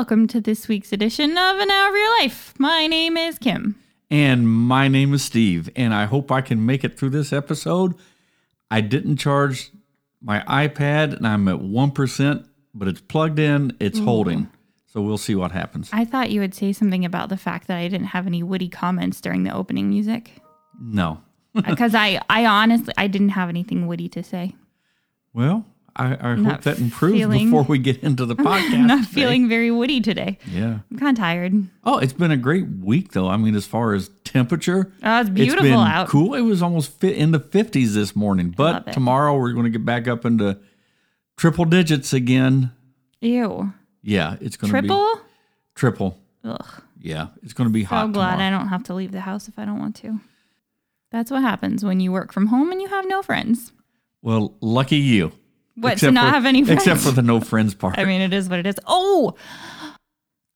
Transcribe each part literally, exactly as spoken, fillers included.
welcome to this week's edition of An Hour of Your Life. My name is Kim. And my name is Steve, and I hope I can make it through this episode. I didn't charge my iPad, and I'm at one percent, but it's plugged in, it's Ooh. holding. So we'll see what happens. I thought you would say something about the fact that I didn't have any witty comments during the opening music. No. Because I, I honestly, I didn't have anything witty to say. Well, I, I hope that improves feeling, before we get into the podcast. I'm not today. feeling very witty today. Yeah. I'm kind of tired. Oh, it's been a great week, though. I mean, as far as temperature. Oh, it's beautiful it's been out. Cool. It was almost fit in the fifties this morning. But tomorrow we're going to get back up into triple digits again. Ew. Yeah, it's going to be triple. Triple. Ugh. Yeah, it's going to be so hot. I'm glad tomorrow. I don't have to leave the house if I don't want to. That's what happens when you work from home and you have no friends. Well, lucky you. What, except to not for, have any friends? Except for the no friends part. I mean, it is what it is. Oh,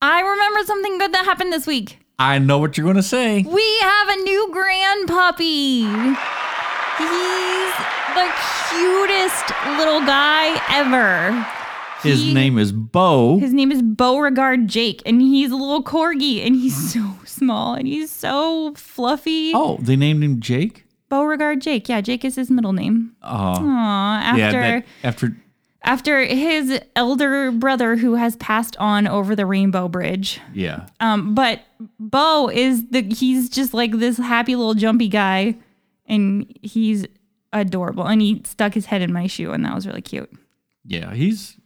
I remember something good that happened this week. I know what you're going to say. We have a new grandpuppy. He's the cutest little guy ever. His he, name is Beau. His name is Beauregard Jake, and he's a little corgi, and he's so small, and he's so fluffy. Oh, they named him Jake? Beauregard Jake. Yeah, Jake is his middle name. Oh. Aww, after, yeah, that, after, after his elder brother who has passed on over the Rainbow Bridge. Yeah. Um, but Beau is the, he's just like this happy little jumpy guy, and he's adorable, and he stuck his head in my shoe, and that was really cute. Yeah, he's...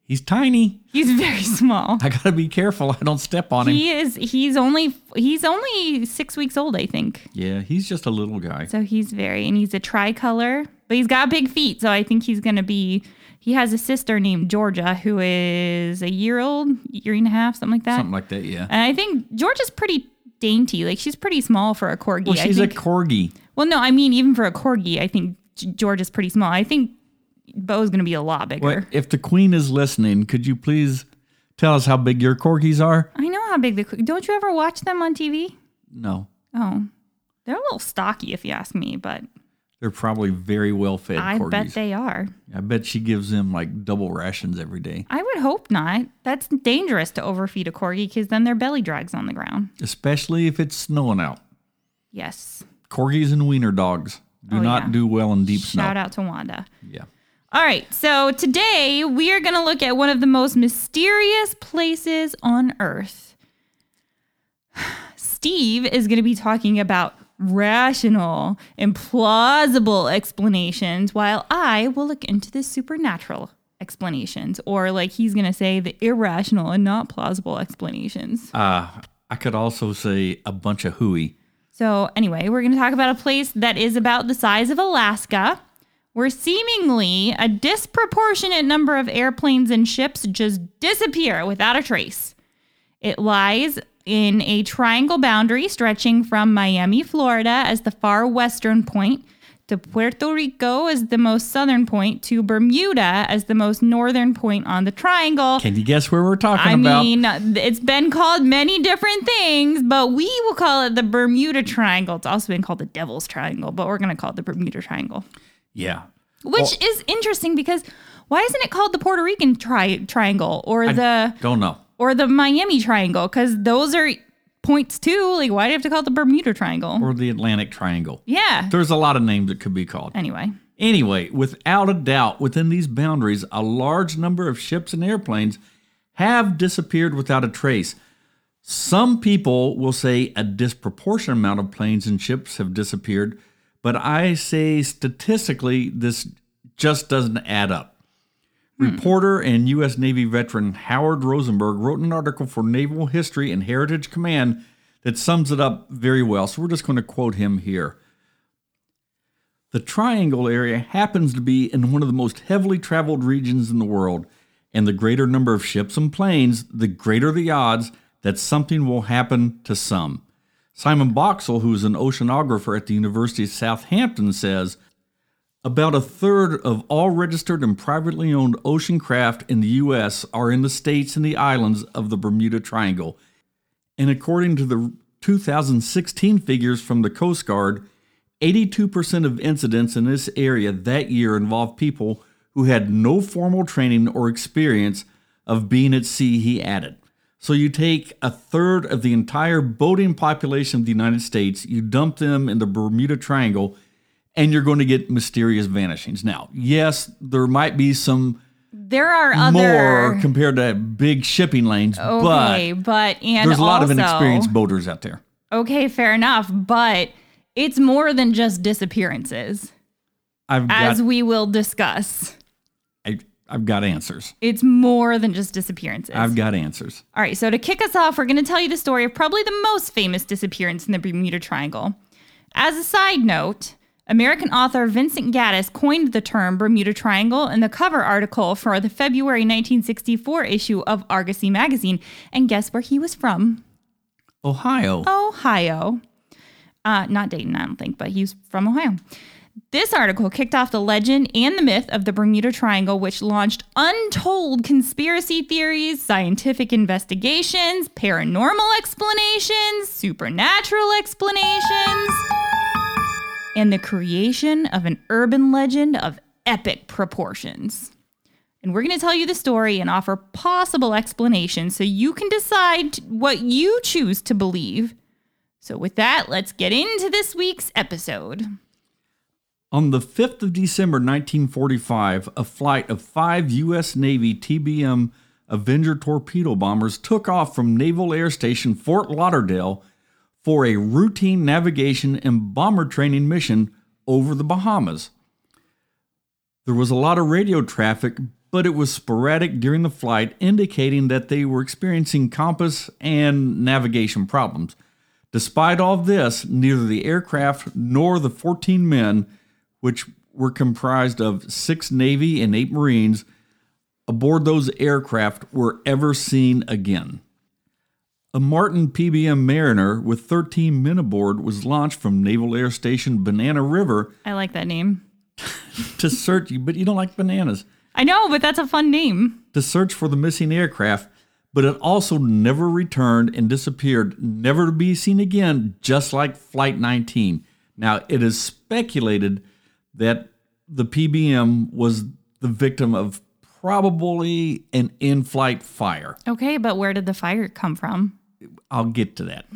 He's tiny. He's very small. I gotta be careful I don't step on him. He is. He's only. He's only six weeks old, I think. Yeah, he's just a little guy. So he's very, and he's a tricolor, but he's got big feet. So I think he's gonna be. He has a sister named Georgia who is a year old, year and a half, something like that. Something like that, yeah. And I think Georgia's pretty dainty. Like she's pretty small for a corgi. Well, she's I think, a corgi. Well, no, I mean even for a corgi, I think Georgia's pretty small. I think. Beau's going to be a lot bigger. Well, if the queen is listening, could you please tell us how big your corgis are? I know how big the... Don't you ever watch them on T V? No. Oh. They're a little stocky, if you ask me, but... They're probably very well-fed I corgis. I bet they are. I bet she gives them, like, double rations every day. I would hope not. That's dangerous to overfeed a corgi, because then their belly drags on the ground. Especially if it's snowing out. Yes. Corgis and wiener dogs do oh, not yeah. do well in deep Shout snow. Shout out to Wanda. Yeah. All right, so today we are going to look at one of the most mysterious places on Earth. Steve is going to be talking about rational and plausible explanations, while I will look into the supernatural explanations, or like he's going to say, the irrational and not plausible explanations. Uh, I could also say a bunch of hooey. So anyway, we're going to talk about a place that is about the size of Alaska, where seemingly a disproportionate number of airplanes and ships just disappear without a trace. It lies in a triangle boundary stretching from Miami, Florida, as the far western point, to Puerto Rico as the most southern point, to Bermuda as the most northern point on the triangle. Can you guess where we're talking I about? I mean, it's been called many different things, but we will call it the Bermuda Triangle. It's also been called the Devil's Triangle, but we're going to call it the Bermuda Triangle. Yeah. Which well, is interesting because why isn't it called the Puerto Rican tri- triangle or I the don't know. Or the Miami Triangle? Because those are points too. Like, why do you have to call it the Bermuda Triangle? Or the Atlantic Triangle. Yeah. There's a lot of names it could be called. Anyway. Anyway, without a doubt, within these boundaries, a large number of ships and airplanes have disappeared without a trace. Some people will say a disproportionate amount of planes and ships have disappeared. But I say statistically, this just doesn't add up. Hmm. Reporter and U S Navy veteran Howard Rosenberg wrote an article for Naval History and Heritage Command that sums it up very well. So we're just going to quote him here. The triangle area happens to be in one of the most heavily traveled regions in the world, and the greater number of ships and planes, the greater the odds that something will happen to some. Simon Boxall, who is an oceanographer at the University of Southampton, says, about a third of all registered and privately owned ocean craft in the U S are in the states and the islands of the Bermuda Triangle. And according to the two thousand sixteen figures from the Coast Guard, eighty-two percent of incidents in this area that year involved people who had no formal training or experience of being at sea, he added. So you take a third of the entire boating population of the United States, you dump them in the Bermuda Triangle, and you're going to get mysterious vanishings. Now, yes, there might be some there are other more compared to big shipping lanes, okay, but, but and there's a lot also, of inexperienced boaters out there. Okay, fair enough, but it's more than just disappearances, I've got, as we will discuss. I, I've got answers. It's more than just disappearances. I've got answers. All right, so to kick us off, we're going to tell you the story of probably the most famous disappearance in the Bermuda Triangle. As a side note, American author Vincent Gaddis coined the term Bermuda Triangle in the cover article for the February nineteen sixty-four issue of Argosy Magazine. And guess where he was from? Ohio. Ohio. Uh, not Dayton, I don't think, but he's from Ohio. This article kicked off the legend and the myth of the Bermuda Triangle, which launched untold conspiracy theories, scientific investigations, paranormal explanations, supernatural explanations, and the creation of an urban legend of epic proportions. And we're going to tell you the story and offer possible explanations so you can decide what you choose to believe. So with that, let's get into this week's episode. On the fifth of December nineteen forty-five, a flight of five U S Navy T B M Avenger torpedo bombers took off from Naval Air Station Fort Lauderdale for a routine navigation and bomber training mission over the Bahamas. There was a lot of radio traffic, but it was sporadic during the flight, indicating that they were experiencing compass and navigation problems. Despite all this, neither the aircraft nor the fourteen men, which were comprised of six Navy and eight Marines, aboard those aircraft were ever seen again. A Martin P B M Mariner with thirteen men aboard was launched from Naval Air Station Banana River. I like that name. to search, but you don't like bananas. I know, but that's a fun name. To search for the missing aircraft, but it also never returned and disappeared, never to be seen again, just like Flight nineteen. Now, it is speculated that the P B M was the victim of probably an in-flight fire. Okay, but where did the fire come from? I'll get to that.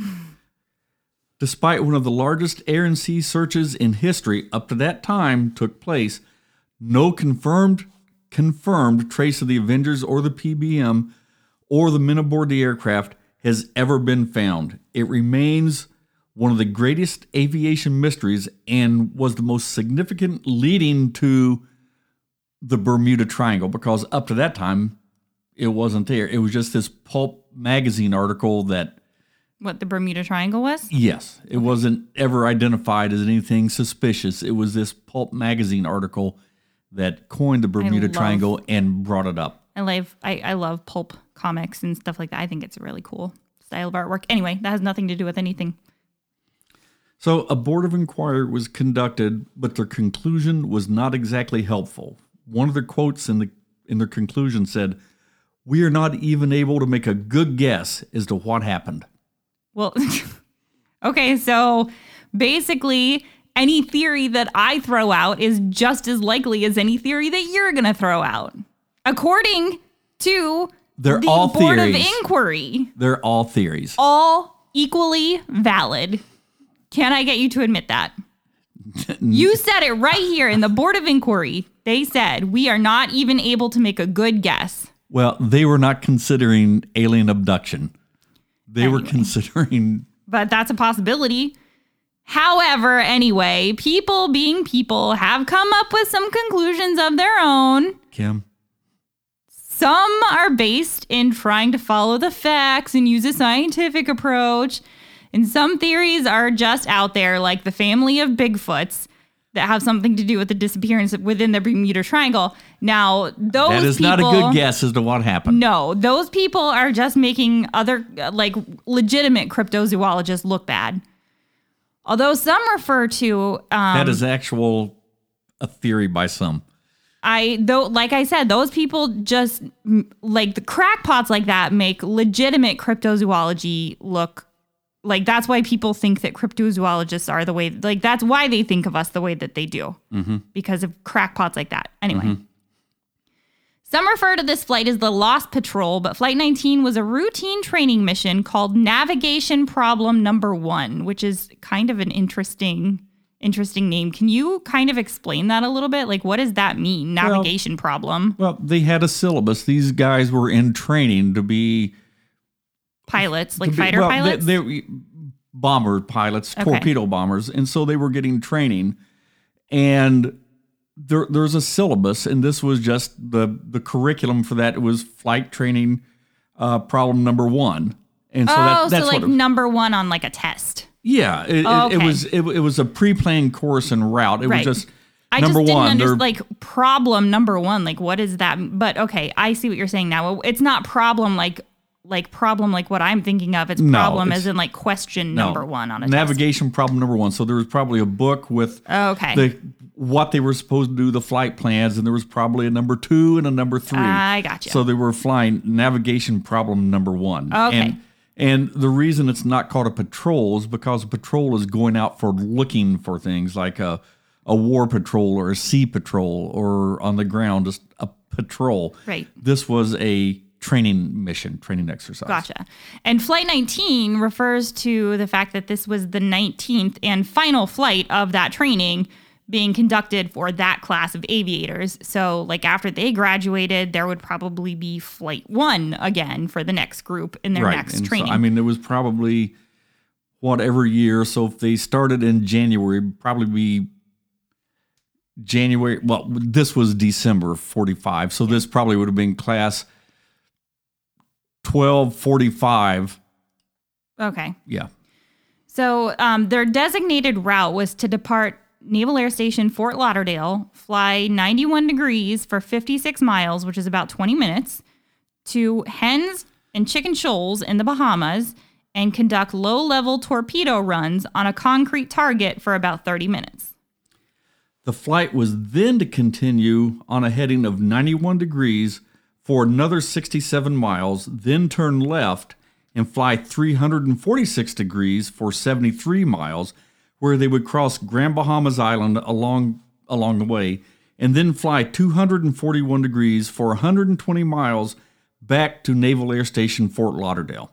Despite one of the largest air and sea searches in history up to that time took place, no confirmed confirmed trace of the Avengers or the P B M or the men aboard the aircraft has ever been found. It remains one of the greatest aviation mysteries and was the most significant leading to the Bermuda Triangle, because up to that time, it wasn't there. It was just this pulp magazine article that... What, the Bermuda Triangle was? Yes. It okay. wasn't ever identified as anything suspicious. It was this pulp magazine article that coined the Bermuda love, Triangle and brought it up. I love, I, I love pulp comics and stuff like that. I think it's a really cool style of artwork. Anyway, that has nothing to do with anything. So a board of inquiry was conducted, but their conclusion was not exactly helpful. One of the quotes in the in their conclusion said, "We are not even able to make a good guess as to what happened." Well, okay, so basically any theory that I throw out is just as likely as any theory that you're going to throw out. According to They're the all Board theories. Of Inquiry. They're all theories. All equally valid. Can I get you to admit that? You said it right here in the Board of Inquiry. They said, we are not even able to make a good guess. Well, they were not considering alien abduction. They anyway. were considering... But that's a possibility. However, anyway, people being people have come up with some conclusions of their own. Kim. Some are based in trying to follow the facts and use a scientific approach. And some theories are just out there, like the family of Bigfoots, that have something to do with the disappearance within the Bermuda Triangle. Now, those people... That is people, not a good guess as to what happened. No, those people are just making other, like, legitimate cryptozoologists look bad. Although some refer to... Um, that is actual a theory by some. I though, Like I said, those people just, like, the crackpots like that make legitimate cryptozoology look... Like, that's why people think that cryptozoologists are the way, like, that's why they think of us the way that they do. Mm-hmm. Because of crackpots like that. Anyway. Mm-hmm. Some refer to this flight as the Lost Patrol, but Flight nineteen was a routine training mission called Navigation Problem Number One, which is kind of an interesting, interesting name. Can you kind of explain that a little bit? Like, what does that mean, navigation well, problem? Well, they had a syllabus. These guys were in training to be... Pilots, like be, fighter well, pilots? They, they, bomber pilots, okay. Torpedo bombers. And so they were getting training. And... There, there's a syllabus, and this was just the, the curriculum for that. It was flight training uh, problem number one, and so oh, that, that's so like what it, number one on like a test. Yeah, it, oh, okay. it, it was it, it was a pre-planned course and route. It right. was just I number just didn't one. Understand, like problem number one, like what is that? But okay, I see what you're saying now. It's not problem like like problem like what I'm thinking of. It's problem no, it's, as in like question no, number one on a navigation test. Problem number one. So there was probably a book with oh, okay. the. what they were supposed to do, the flight plans, and there was probably a number two and a number three. I gotcha. So they were flying navigation problem number one. Okay. And, and the reason it's not called a patrol is because a patrol is going out for looking for things like a, a war patrol or a sea patrol or on the ground, just a patrol. Right. This was a training mission, training exercise. Gotcha. And Flight nineteen refers to the fact that this was the nineteenth and final flight of that training being conducted for that class of aviators. So, like, after they graduated, there would probably be Flight one again for the next group in their right. next and training. So, I mean, there was probably whatever year. So, if they started in January, it'd probably be January. Well, this was December forty-five. So, this probably would have been class twelve forty-five. Okay. Yeah. So, um, their designated route was to depart Naval Air Station Fort Lauderdale, fly ninety-one degrees for fifty-six miles, which is about twenty minutes, to Hens and Chicken Shoals in the Bahamas, and conduct low-level torpedo runs on a concrete target for about thirty minutes. The flight was then to continue on a heading of ninety-one degrees for another sixty-seven miles, then turn left and fly three hundred forty-six degrees for seventy-three miles, where they would cross Grand Bahamas Island along along the way, and then fly two hundred forty-one degrees for one hundred twenty miles back to Naval Air Station Fort Lauderdale.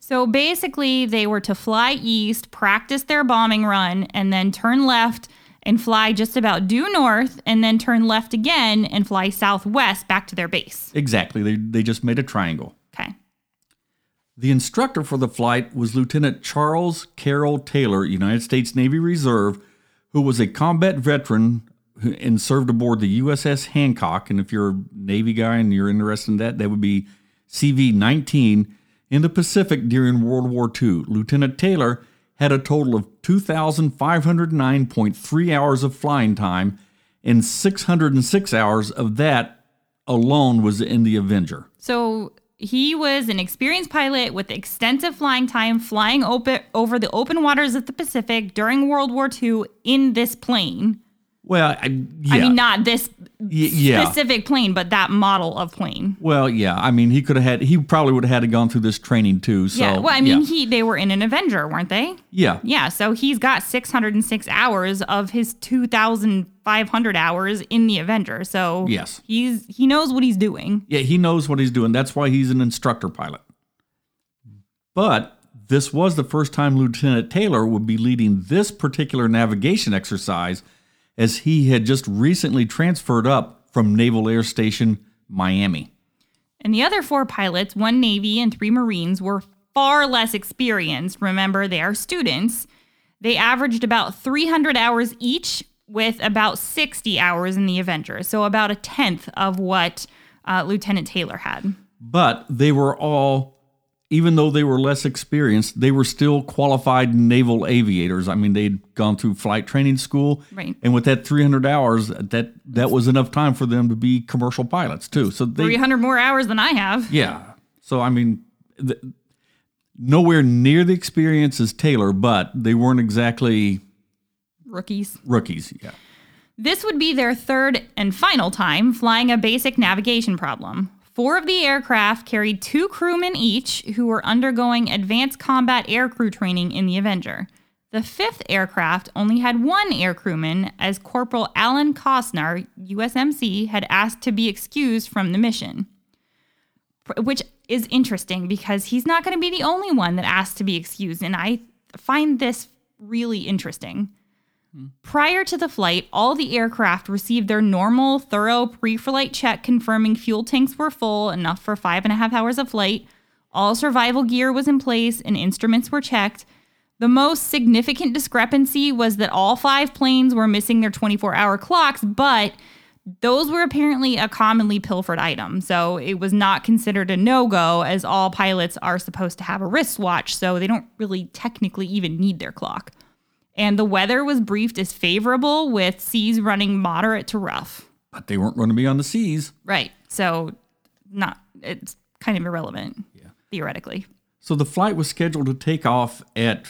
So basically, they were to fly east, practice their bombing run, and then turn left and fly just about due north, and then turn left again and fly southwest back to their base. Exactly. They, they just made a triangle. Okay. The instructor for the flight was Lieutenant Charles Carroll Taylor, United States Navy Reserve, who was a combat veteran and served aboard the U S S Hancock. And if you're a Navy guy and you're interested in that, that would be C V nineteen in the Pacific during World War Two. Lieutenant Taylor had a total of two thousand five hundred nine point three hours of flying time, and six hundred six hours of that alone was in the Avenger. So... He was an experienced pilot with extensive flying time, flying open, over the open waters of the Pacific during World War Two in this plane. Well, I, yeah. I mean, not this y- yeah. specific plane, but that model of plane. Well, yeah. I mean, he could have had, he probably would have had to gone through this training too. So, yeah. Well, I mean, yeah. he they were in an Avenger, weren't they? Yeah. Yeah. So he's got six hundred six hours of his two thousand five hundred hours in the Avenger. So yes. he's he knows what he's doing. Yeah, he knows what he's doing. That's why he's an instructor pilot. But this was the first time Lieutenant Taylor would be leading this particular navigation exercise, as he had just recently transferred up from Naval Air Station, Miami. And the other four pilots, one Navy and three Marines, were far less experienced. Remember, they are students. They averaged about three hundred hours each, with about sixty hours in the Avenger, so about a tenth of what uh, Lieutenant Taylor had. But they were all, even though they were less experienced, they were still qualified naval aviators. I mean, they'd gone through flight training school. Right. And with that three hundred hours, that, that was enough time for them to be commercial pilots, too. So they, three hundred more hours than I have. Yeah. So, I mean, th- nowhere near the experience as Taylor, but they weren't exactly... Rookies. Rookies, yeah. This would be their third and final time flying a basic navigation problem. Four of the aircraft carried two crewmen each who were undergoing advanced combat aircrew training in the Avenger. The fifth aircraft only had one aircrewman, as Corporal Alan Costner, U S M C, had asked to be excused from the mission. Which is interesting because he's not going to be the only one that asked to be excused, and I find this really interesting. Mm. Prior to the flight, all the aircraft received their normal, thorough pre-flight check confirming fuel tanks were full, enough for five and a half hours of flight. All survival gear was in place and instruments were checked. The most significant discrepancy was that all five planes were missing their twenty-four hour clocks, but those were apparently a commonly pilfered item, so it was not considered a no-go, as all pilots are supposed to have a wristwatch, so they don't really technically even need their clock. And the weather was briefed as favorable, with seas running moderate to rough. But they weren't going to be on the seas. Right, so not it's kind of irrelevant, yeah. Theoretically. So the flight was scheduled to take off at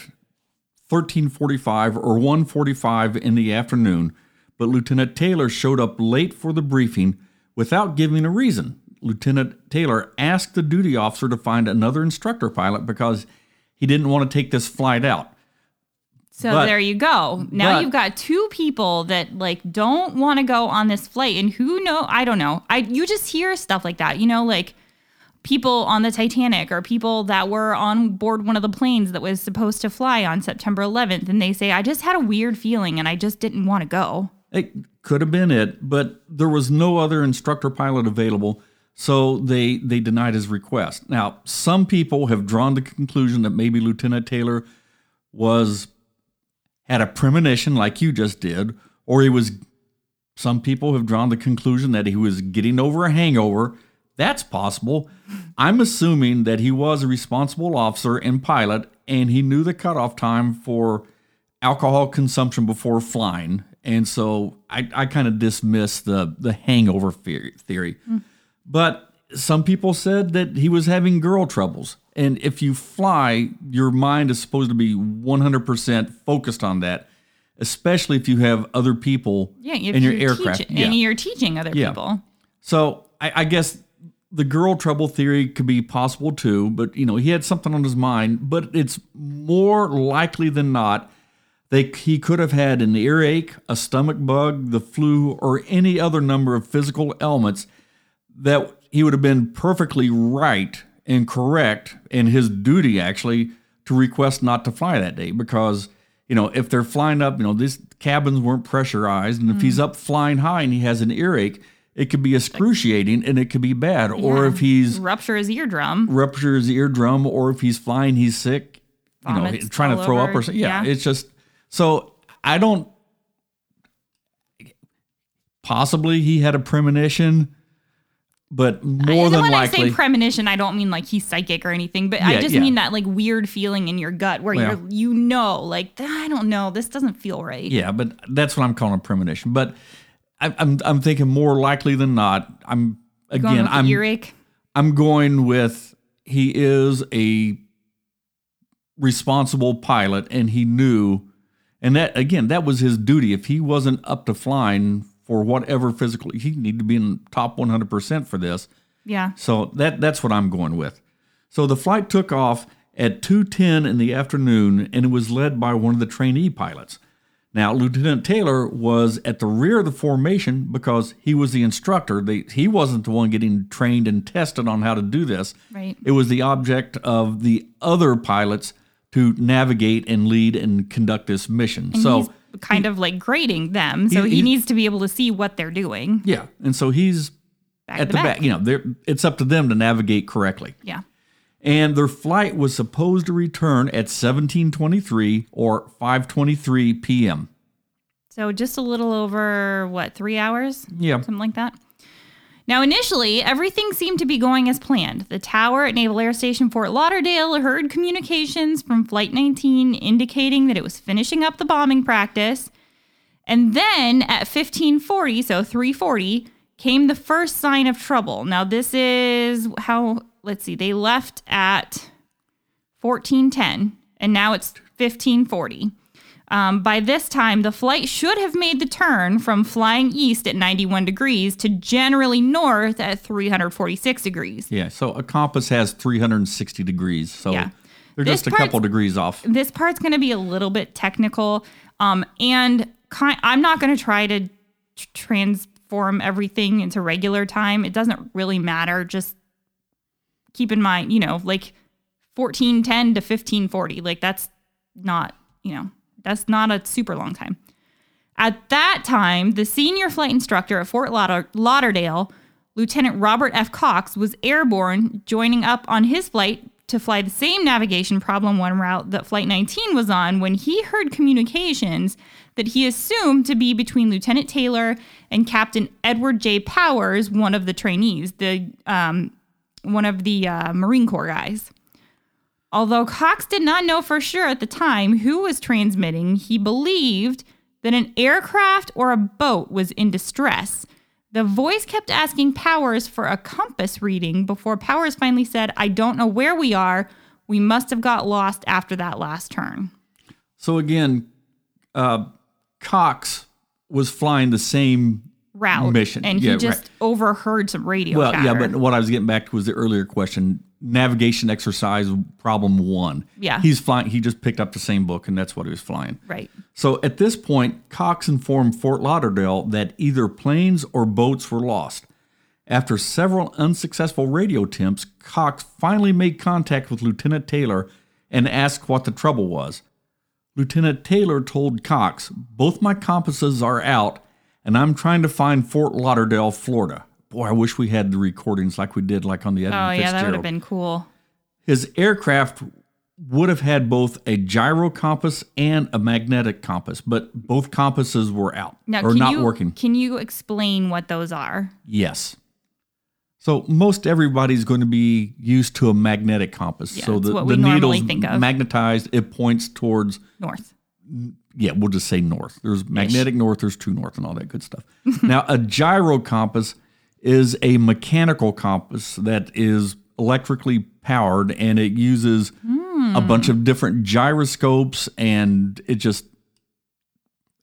thirteen forty-five or one forty-five in the afternoon, but Lieutenant Taylor showed up late for the briefing without giving a reason. Lieutenant Taylor asked the duty officer to find another instructor pilot because he didn't want to take this flight out. So but, there you go. Now but, you've got two people that like don't want to go on this flight, and who know? I don't know. I you just hear stuff like that, you know, like people on the Titanic or people that were on board one of the planes that was supposed to fly on September eleventh, and they say, "I just had a weird feeling, and I just didn't want to go." It could have been it, but there was no other instructor pilot available, so they, they denied his request. Now, some people have drawn the conclusion that maybe Lieutenant Taylor was had a premonition like you just did, or he was, some people have drawn the conclusion that he was getting over a hangover. That's possible. I'm assuming that he was a responsible officer and pilot, and he knew the cutoff time for alcohol consumption before flying. And so I, I kind of dismissed the, the hangover theory. Mm. But some people said that he was having girl troubles. And if you fly, your mind is supposed to be one hundred percent focused on that, especially if you have other people yeah, in your aircraft. Teach, yeah. And you're teaching other yeah. people. So I, I guess the girl trouble theory could be possible too. But, you know, he had something on his mind. But it's more likely than not They, he could have had an earache, a stomach bug, the flu, or any other number of physical ailments that he would have been perfectly right and correct in his duty, actually, to request not to fly that day. Because, you know, if they're flying up, you know, these cabins weren't pressurized, and if mm. he's up flying high and he has an earache, it could be excruciating and it could be bad. Yeah. Or if he's... Rupture his eardrum. Rupture his eardrum, or if he's flying, he's sick, you Vomits know, trying to throw over. up or something. Yeah, yeah, it's just... So I don't, possibly he had a premonition, but more than likely. When I say premonition, I don't mean like he's psychic or anything, but yeah, I just yeah. mean that like weird feeling in your gut where yeah. you're, you know, like, I don't know, this doesn't feel right. Yeah, but that's what I'm calling a premonition. But I, I'm I'm thinking more likely than not. I'm, again, I'm, earache? I'm going with he is a responsible pilot and he knew. And that, again, that was his duty. If he wasn't up to flying for whatever physical, he needed to be in top one hundred percent for this. Yeah. So that that's what I'm going with. So the flight took off at two ten in the afternoon, and it was led by one of the trainee pilots. Now, Lieutenant Taylor was at the rear of the formation because he was the instructor. They, he wasn't the one getting trained and tested on how to do this. Right. It was the object of the other pilots to navigate and lead and conduct this mission. And so he's kind he, of like grading them. So he, he, he needs to be able to see what they're doing. Yeah. And so he's back at the back. back. You know, it's up to them to navigate correctly. Yeah. And their flight was supposed to return at seventeen twenty-three or five twenty-three p.m. So just a little over, what, three hours? Yeah. Something like that. Now, initially, everything seemed to be going as planned. The tower at Naval Air Station Fort Lauderdale heard communications from Flight nineteen indicating that it was finishing up the bombing practice. And then at fifteen forty, so three forty, came the first sign of trouble. Now, this is how, let's see, they left at fourteen ten, and now it's fifteen forty. Um, by this time, the flight should have made the turn from flying east at ninety-one degrees to generally north at three forty-six degrees. Yeah, so a compass has three sixty degrees. So yeah. They're this just a couple degrees off. This part's going to be a little bit technical. Um, and ki- I'm not going to try to t- transform everything into regular time. It doesn't really matter. Just keep in mind, you know, like fourteen ten to fifteen forty. Like that's not, you know, that's not a super long time. At that time, the senior flight instructor at Fort Lauder- Lauderdale, Lieutenant Robert F. Cox, was airborne, joining up on his flight to fly the same navigation problem one route that Flight nineteen was on when he heard communications that he assumed to be between Lieutenant Taylor and Captain Edward J. Powers, one of the trainees, the um, one of the uh, Marine Corps guys. Although Cox did not know for sure at the time who was transmitting, he believed that an aircraft or a boat was in distress. The voice kept asking Powers for a compass reading before Powers finally said, "I don't know where we are. We must have got lost after that last turn." So again, uh, Cox was flying the same route mission. And he yeah, just right. overheard some radio Well, chatter. Yeah, but what I was getting back to was the earlier question. Navigation exercise problem one. Yeah. He's flying. He just picked up the same book, and that's what he was flying. Right. So at this point, Cox informed Fort Lauderdale that either planes or boats were lost. After several unsuccessful radio attempts, Cox finally made contact with Lieutenant Taylor and asked what the trouble was. Lieutenant Taylor told Cox, "Both my compasses are out, and I'm trying to find Fort Lauderdale, Florida." Boy, I wish we had the recordings like we did, like on the Edmund Fitzgerald. Oh, yeah, that would have been cool. His aircraft would have had both a gyro compass and a magnetic compass, but both compasses were out now, or not you, working. Can you explain what those are? Yes. So most everybody's going to be used to a magnetic compass. Yeah, so that's the, what we the normally needle's think of. Magnetized. It points towards north. Yeah, we'll just say north. There's magnetic Ish. north, there's true north, and all that good stuff. Now, a gyro compass is a mechanical compass that is electrically powered, and it uses mm. a bunch of different gyroscopes, and it just,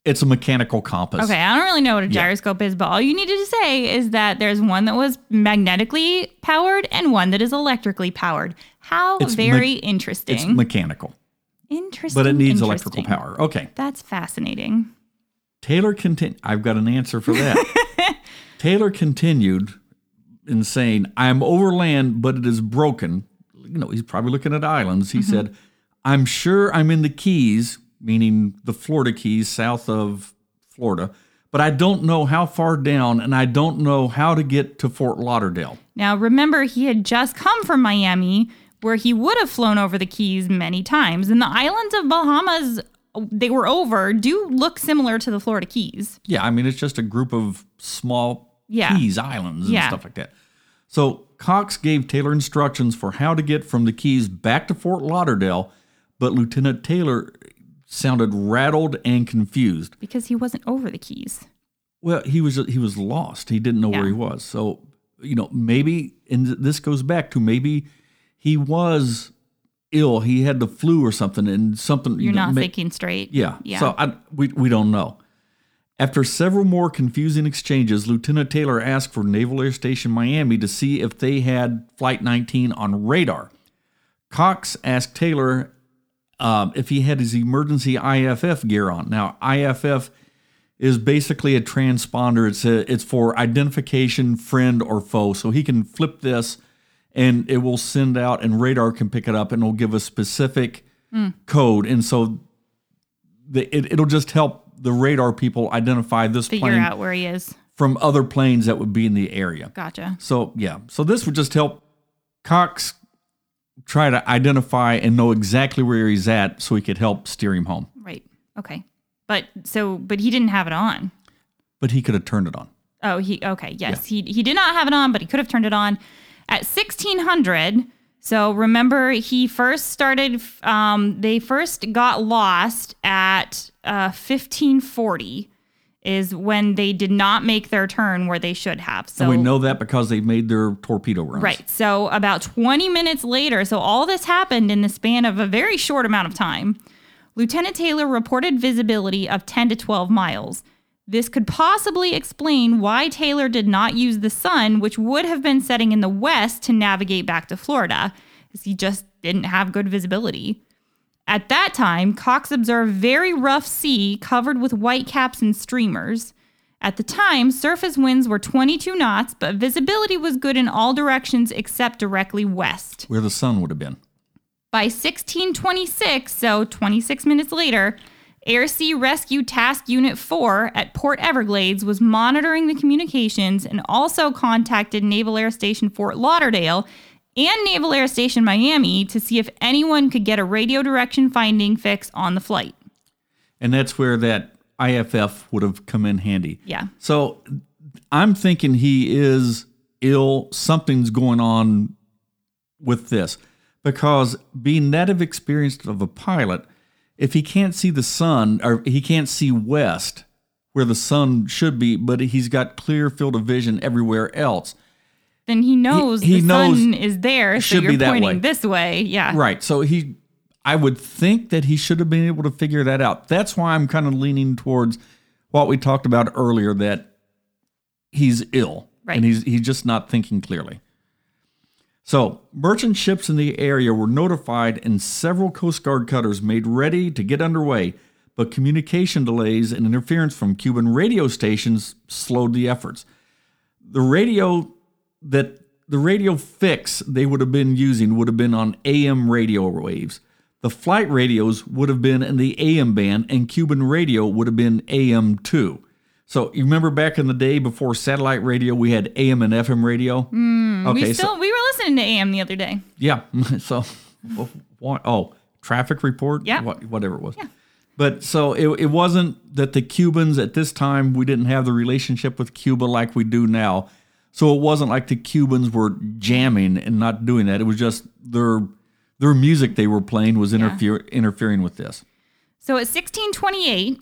it's a mechanical compass. Okay, I don't really know what a gyroscope yeah. is, but all you needed to say is that there's one that was magnetically powered and one that is electrically powered. How it's very me- interesting. It's mechanical. Interesting. But it needs electrical power. Okay. That's fascinating. Taylor continued. I've got an answer for that. Taylor continued in saying, "I am over land, but it is broken." You know, he's probably looking at islands. He mm-hmm. said, "I'm sure I'm in the Keys," meaning the Florida Keys, south of Florida, "but I don't know how far down, and I don't know how to get to Fort Lauderdale." Now, remember, he had just come from Miami, where he would have flown over the Keys many times. And the islands of Bahamas, they were over, do look similar to the Florida Keys. Yeah, I mean, it's just a group of small Yeah. Keys, islands, and yeah. stuff like that. So Cox gave Taylor instructions for how to get from the Keys back to Fort Lauderdale, but Lieutenant Taylor sounded rattled and confused. Because he wasn't over the Keys. Well, he was he was lost. He didn't know yeah. where he was. So, you know, maybe, and this goes back to maybe he was ill. He had the flu or something, and something. You're you know, not ma- thinking straight. Yeah. yeah. So I, we we don't know. After several more confusing exchanges, Lieutenant Taylor asked for Naval Air Station Miami to see if they had Flight nineteen on radar. Cox asked Taylor um, if he had his emergency I F F gear on. Now, I F F is basically a transponder. It's a, it's for identification, friend or foe. So he can flip this, and it will send out, and radar can pick it up, and it'll give a specific mm. code. And so the, it, it'll just help the radar people identify this figure plane out where he is from other planes that would be in the area. Gotcha. So, yeah. So this would just help Cox try to identify and know exactly where he's at so he could help steer him home. Right. Okay. But so, but he didn't have it on. But he could have turned it on. Oh, he, okay. Yes. Yeah. He, he did not have it on, but he could have turned it on at sixteen hundred. So remember, he first started, um, they first got lost at uh, fifteen forty is when they did not make their turn where they should have. So and we know that because they made their torpedo runs. Right. So about twenty minutes later, so all this happened in the span of a very short amount of time. Lieutenant Taylor reported visibility of ten to twelve miles. This could possibly explain why Taylor did not use the sun, which would have been setting in the west, to navigate back to Florida. because he just didn't have good visibility. At that time, Cox observed very rough sea covered with whitecaps and streamers. At the time, surface winds were twenty-two knots, but visibility was good in all directions except directly west, where the sun would have been. By sixteen twenty-six, so twenty-six minutes later, Air Sea Rescue Task Unit four at Port Everglades was monitoring the communications and also contacted Naval Air Station Fort Lauderdale and Naval Air Station Miami to see if anyone could get a radio direction finding fix on the flight. And that's where that I F F would have come in handy. Yeah. So I'm thinking he is ill. Something's going on with this. Because being native experienced of a pilot, if he can't see the sun, or he can't see west where the sun should be, but he's got clear field of vision everywhere else, then he knows he, he the knows sun is there, so you're pointing way. this way. Yeah. Right. So he... I would think that he should have been able to figure that out. That's why I'm kind of leaning towards what we talked about earlier, that he's ill. Right. And he's he's just not thinking clearly. So, merchant ships in the area were notified and several Coast Guard cutters made ready to get underway, but communication delays and interference from Cuban radio stations slowed the efforts. The radio that the radio fix they would have been using would have been on A M radio waves. The flight radios would have been in the A M band, and Cuban radio would have been A M two. So you remember back in the day before satellite radio, we had A M and F M radio? Mm, okay, we, still, so, we were listening to A M the other day. Yeah. So, oh, traffic report? Yeah. Whatever it was. Yeah. But so it, it wasn't that the Cubans at this time, we didn't have the relationship with Cuba like we do now. So it wasn't like the Cubans were jamming and not doing that. It was just their... Their music they were playing was interfere- yeah. interfering with this. So at sixteen twenty-eight,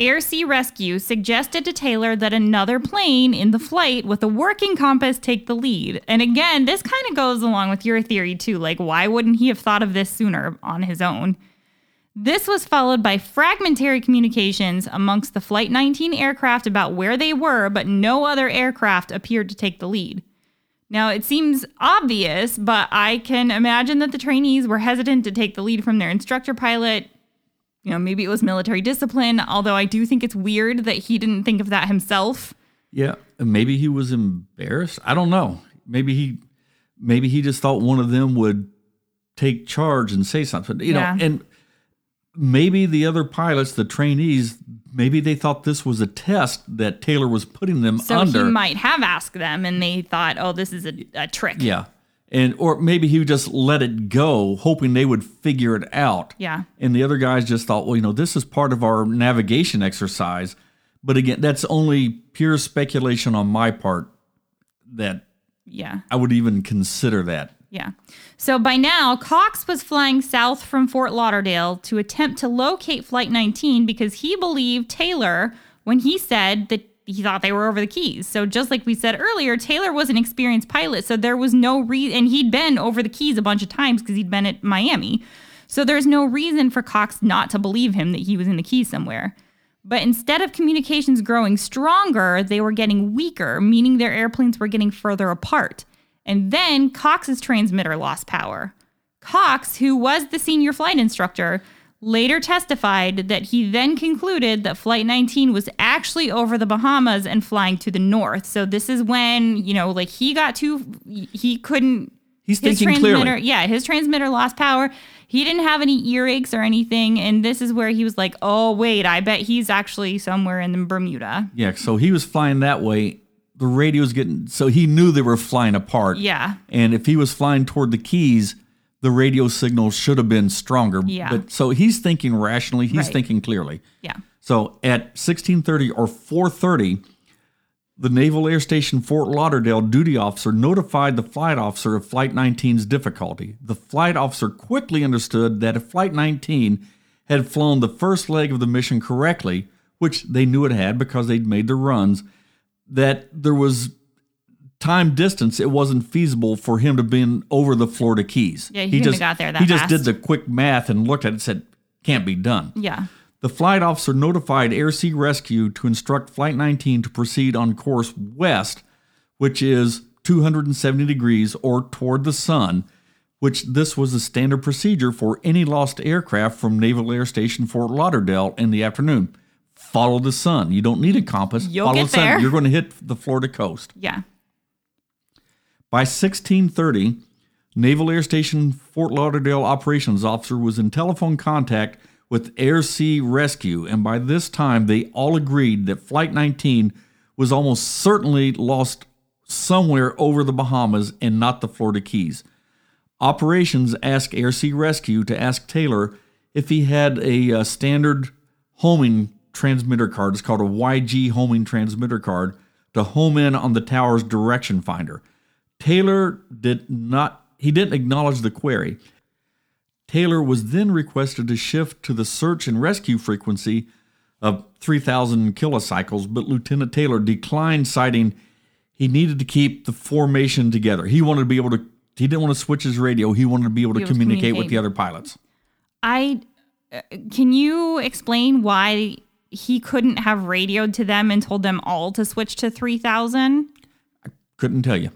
Air Sea Rescue suggested to Taylor that another plane in the flight with a working compass take the lead. And again, this kind of goes along with your theory too. Like, why wouldn't he have thought of this sooner on his own? This was followed by fragmentary communications amongst the Flight nineteen aircraft about where they were, but no other aircraft appeared to take the lead. Now, it seems obvious, but I can imagine that the trainees were hesitant to take the lead from their instructor pilot. You know, maybe it was military discipline, although I do think it's weird that he didn't think of that himself. Yeah, maybe he was embarrassed. I don't know. Maybe he maybe he just thought one of them would take charge and say something. You yeah. know, and maybe the other pilots, the trainees, maybe they thought this was a test that Taylor was putting them so under. So he might have asked them, and they thought, oh, this is a, a trick. Yeah. and Or maybe he just let it go, hoping they would figure it out. Yeah. And the other guys just thought, well, you know, this is part of our navigation exercise. But again, that's only pure speculation on my part that yeah. I would even consider that. Yeah. So by now, Cox was flying south from Fort Lauderdale to attempt to locate Flight nineteen because he believed Taylor when he said that he thought they were over the Keys. So just like we said earlier, Taylor was an experienced pilot, so there was no reason, and he'd been over the Keys a bunch of times because he'd been at Miami. So there's no reason for Cox not to believe him that he was in the Keys somewhere. But instead of communications growing stronger, they were getting weaker, meaning their airplanes were getting further apart. And then Cox's transmitter lost power. Cox, who was the senior flight instructor, later testified that he then concluded that Flight nineteen was actually over the Bahamas and flying to the north. So this is when, you know, like he got too, he couldn't. He's thinking clearly. Yeah, his transmitter lost power. He didn't have any earaches or anything. And this is where he was like, oh, wait, I bet he's actually somewhere in Bermuda. Yeah, so he was flying that way. The radio's getting, so he knew they were flying apart. Yeah. And if he was flying toward the Keys, the radio signal should have been stronger. Yeah. But, so he's thinking rationally. He's right. thinking clearly. Yeah. So at sixteen thirty or four thirty, the Naval Air Station Fort Lauderdale duty officer notified the flight officer of Flight nineteen's difficulty. The flight officer quickly understood that if Flight nineteen had flown the first leg of the mission correctly, which they knew it had because they'd made their runs, that there was time distance. It wasn't feasible for him to have been over the Florida Keys. Yeah, he, he just got there that He fast. just did the quick math and looked at it and said, can't be done. Yeah. The flight officer notified Air Sea Rescue to instruct Flight nineteen to proceed on course west, which is two hundred seventy degrees or toward the sun. which this was the standard procedure for any lost aircraft from Naval Air Station Fort Lauderdale in the afternoon. Follow the sun. You don't need a compass. You'll Follow get the sun. There. You're going to hit the Florida coast. Yeah. By sixteen thirty, Naval Air Station Fort Lauderdale Operations Officer was in telephone contact with Air Sea Rescue, and by this time they all agreed that Flight nineteen was almost certainly lost somewhere over the Bahamas and not the Florida Keys. Operations asked Air Sea Rescue to ask Taylor if he had a uh, standard homing transmitter card. It's called a Y G homing transmitter card to home in on the tower's direction finder. Taylor did not, he didn't acknowledge the query. Taylor was then requested to shift to the search and rescue frequency of three thousand kilocycles, but Lieutenant Taylor declined, citing he needed to keep the formation together. He wanted to be able to He didn't want to switch his radio. He wanted to be able to communicate, communicate with the other pilots. I uh, can you explain why he couldn't have radioed to them and told them all to switch to three thousand? I couldn't tell you.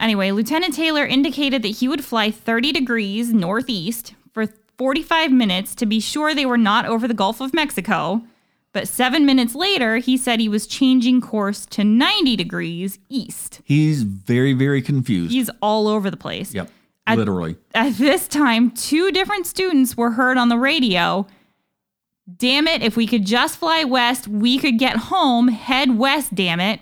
Anyway, Lieutenant Taylor indicated that he would fly thirty degrees northeast for forty-five minutes to be sure they were not over the Gulf of Mexico. But seven minutes later, he said he was changing course to ninety degrees east. He's very, very confused. He's all over the place. Yep, at, literally. At this time, two different students were heard on the radio. Damn it, if we could just fly west, we could get home. Head west, damn it.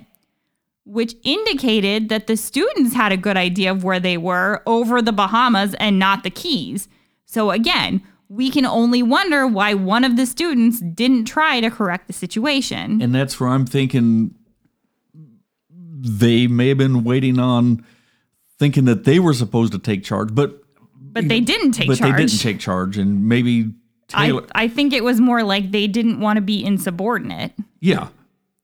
Which indicated that the students had a good idea of where they were, over the Bahamas and not the Keys. So again, we can only wonder why one of the students didn't try to correct the situation. And that's where I'm thinking they may have been waiting on, thinking that they were supposed to take charge, but but they didn't take but charge. But they didn't take charge, and maybe Taylor. I, I think it was more like they didn't want to be insubordinate. Yeah.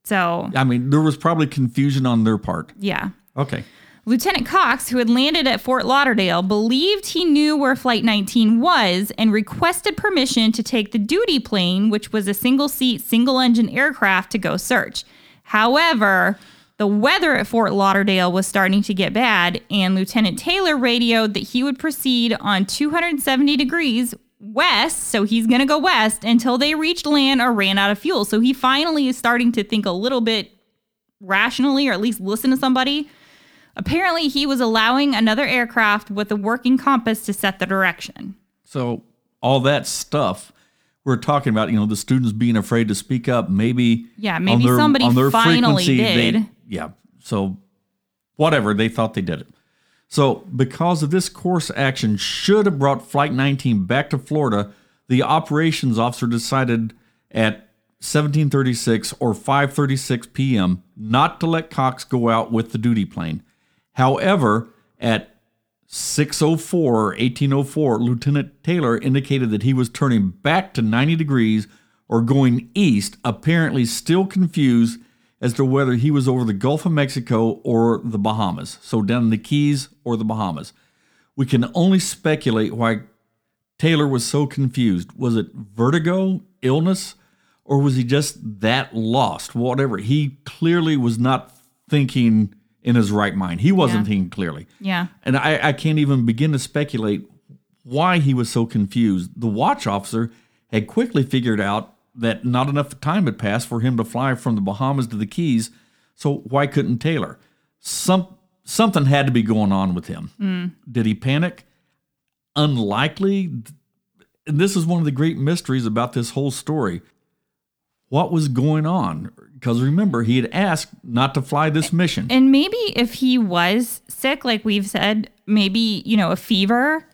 So I mean, there was probably confusion on their part. Yeah. Okay. Lieutenant Cox, who had landed at Fort Lauderdale, believed he knew where Flight nineteen was and requested permission to take the duty plane, which was a single-seat, single-engine aircraft, to go search. However, the weather at Fort Lauderdale was starting to get bad, and Lieutenant Taylor radioed that he would proceed on two hundred seventy degrees west, so he's going to go west, until they reached land or ran out of fuel. So he finally is starting to think a little bit rationally, or at least listen to somebody. Apparently, he was allowing another aircraft with a working compass to set the direction. So all that stuff we're talking about, you know, the students being afraid to speak up, maybe yeah, maybe on their, somebody on their finally frequency, did. They, yeah, so whatever, they thought they did it. So because of this course action should have brought Flight nineteen back to Florida, the operations officer decided at seventeen thirty-six or five thirty-six p.m. not to let Cox go out with the duty plane. However, at six oh four or eighteen oh four, Lieutenant Taylor indicated that he was turning back to ninety degrees or going east, apparently still confused as to whether he was over the Gulf of Mexico or the Bahamas, so down in the Keys or the Bahamas. We can only speculate why Taylor was so confused. Was it vertigo, illness, or was he just that lost? Whatever. He clearly was not thinking in his right mind. He wasn't yeah. thinking clearly. Yeah. And I, I can't even begin to speculate why he was so confused. The watch officer had quickly figured out that not enough time had passed for him to fly from the Bahamas to the Keys, so why couldn't Taylor? Some Something had to be going on with him. Mm. Did he panic? Unlikely. And this is one of the great mysteries about this whole story. What was going on? Because remember, he had asked not to fly this mission. And maybe if he was sick, like we've said, maybe, you know, a fever.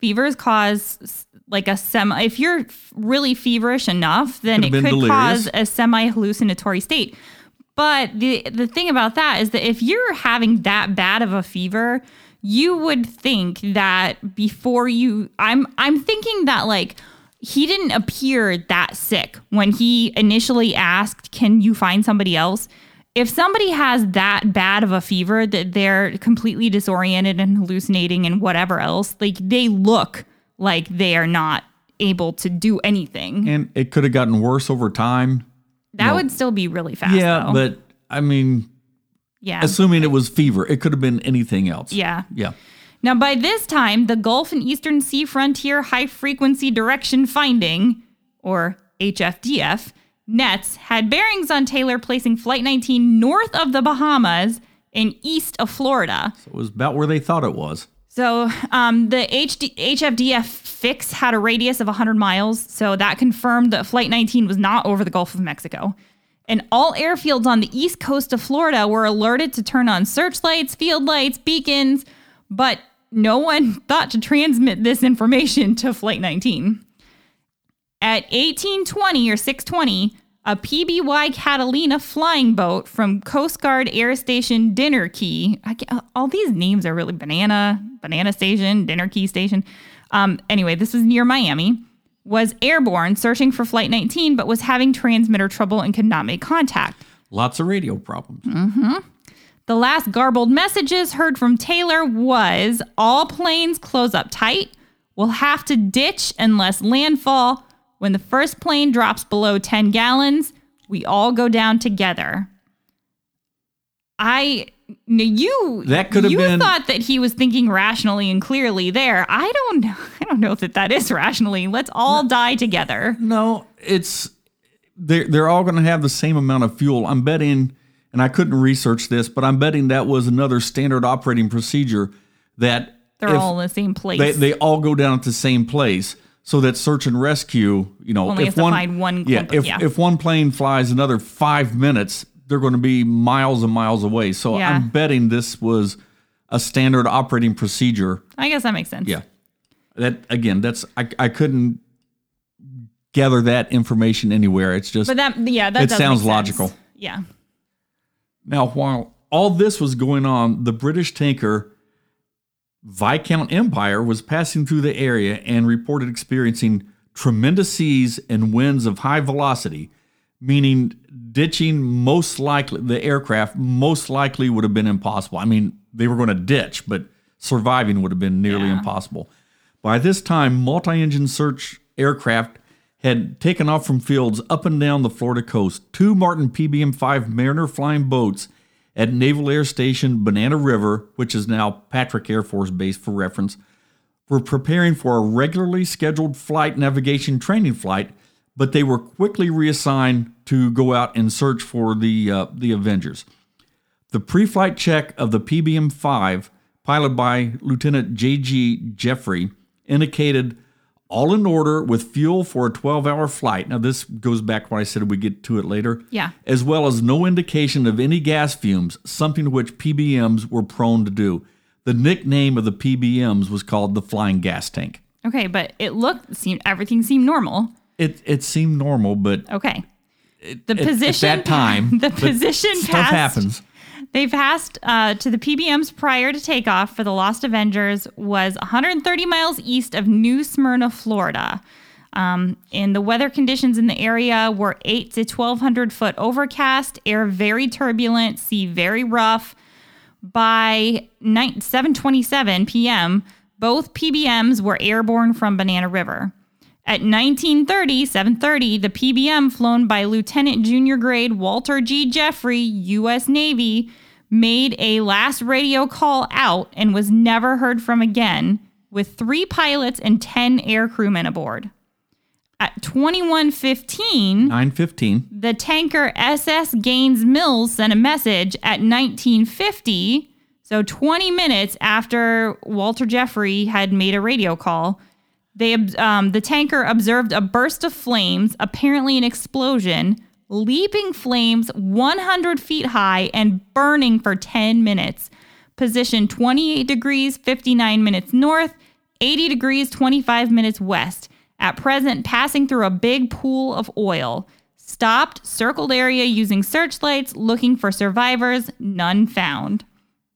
Fevers cause like a semi, if you're really feverish enough, then it could delirious. cause a semi-hallucinatory state. But the, the thing about that is that if you're having that bad of a fever, you would think that before you, I'm I'm thinking that like, he didn't appear that sick when he initially asked, can you find somebody else? If somebody has that bad of a fever that they're completely disoriented and hallucinating and whatever else, like they look like they are not able to do anything. And it could have gotten worse over time. That you know, would still be really fast. Yeah, though. But I mean, yeah, assuming it was fever, it could have been anything else. Yeah. Yeah. Now, by this time, the Gulf and Eastern Sea Frontier High-Frequency Direction Finding, or H F D F, nets had bearings on Taylor, placing Flight nineteen north of the Bahamas and east of Florida. So it was about where they thought it was. So um, the H D- H F D F fix had a radius of one hundred miles, so that confirmed that Flight nineteen was not over the Gulf of Mexico. And all airfields on the east coast of Florida were alerted to turn on searchlights, field lights, beacons, but no one thought to transmit this information to Flight nineteen. At eighteen twenty or six twenty, a P B Y Catalina flying boat from Coast Guard Air Station Dinner Key. I can't, all these names are really banana, banana station, Dinner Key station. Um, anyway, this was near Miami. Was airborne searching for Flight nineteen, but was having transmitter trouble and could not make contact. Lots of radio problems. Mm-hmm. The last garbled messages heard from Taylor was, all planes close up tight. We'll have to ditch unless landfall. When the first plane drops below ten gallons, we all go down together. I... Now you that could have you been, thought that he was thinking rationally and clearly there. I don't know. I don't know if that, that is rationally. Let's all no, die together. No, it's they're, they're all going to have the same amount of fuel. I'm betting, and I couldn't research this, but I'm betting that was another standard operating procedure that they're all in the same place. They, they all go down at the same place. So that search and rescue, you know, only if one, to find one yeah, of, if, yeah. if one plane flies another five minutes, they're going to be miles and miles away. So yeah. I'm betting this was a standard operating procedure. I guess that makes sense. Yeah. That again, that's I, I couldn't gather that information anywhere. It's just but that yeah, that it sounds logical. Yeah. Now, while all this was going on, the British tanker Viscount Empire was passing through the area and reported experiencing tremendous seas and winds of high velocity, meaning ditching most likely, the aircraft most likely would have been impossible. I mean, they were going to ditch, but surviving would have been nearly yeah. impossible. By this time, multi-engine search aircraft had taken off from fields up and down the Florida coast. Two Martin P B M five Mariner flying boats at Naval Air Station Banana River, which is now Patrick Air Force Base for reference, were preparing for a regularly scheduled flight navigation training flight, but they were quickly reassigned to go out and search for the uh, the Avengers. The pre-flight check of the P B M five, piloted by Lieutenant J G Jeffrey, indicated all in order with fuel for a twelve-hour flight. Now, this goes back to what I said, we get to it later. Yeah. As well as no indication of any gas fumes, something which P B Ms were prone to do. The nickname of the P B Ms was called the Flying Gas Tank. Okay, but it looked, seemed everything seemed normal. It it seemed normal, but okay. The it, position at that time, the position stuff passed, happens. They passed uh, to the P B Ms prior to takeoff for the Lost Avengers was one hundred thirty miles east of New Smyrna, Florida, um, and the weather conditions in the area were eight to twelve hundred foot overcast, air very turbulent, sea very rough. By seven twenty-seven p.m., both P B Ms were airborne from Banana River. At nineteen thirty, seven thirty, the P B M flown by Lieutenant Junior Grade Walter G. Jeffrey, U S Navy, made a last radio call out and was never heard from again, with three pilots and ten air crewmen aboard. At twenty-one fifteen, nine fifteen, the tanker S S Gaines Mills sent a message at nineteen fifty, so twenty minutes after Walter Jeffrey had made a radio call. They, um, the tanker observed a burst of flames, apparently an explosion, leaping flames one hundred feet high and burning for ten minutes. Position twenty-eight degrees, fifty-nine minutes north, eighty degrees, twenty-five minutes west. At present, passing through a big pool of oil. Stopped, circled area using searchlights, looking for survivors, none found.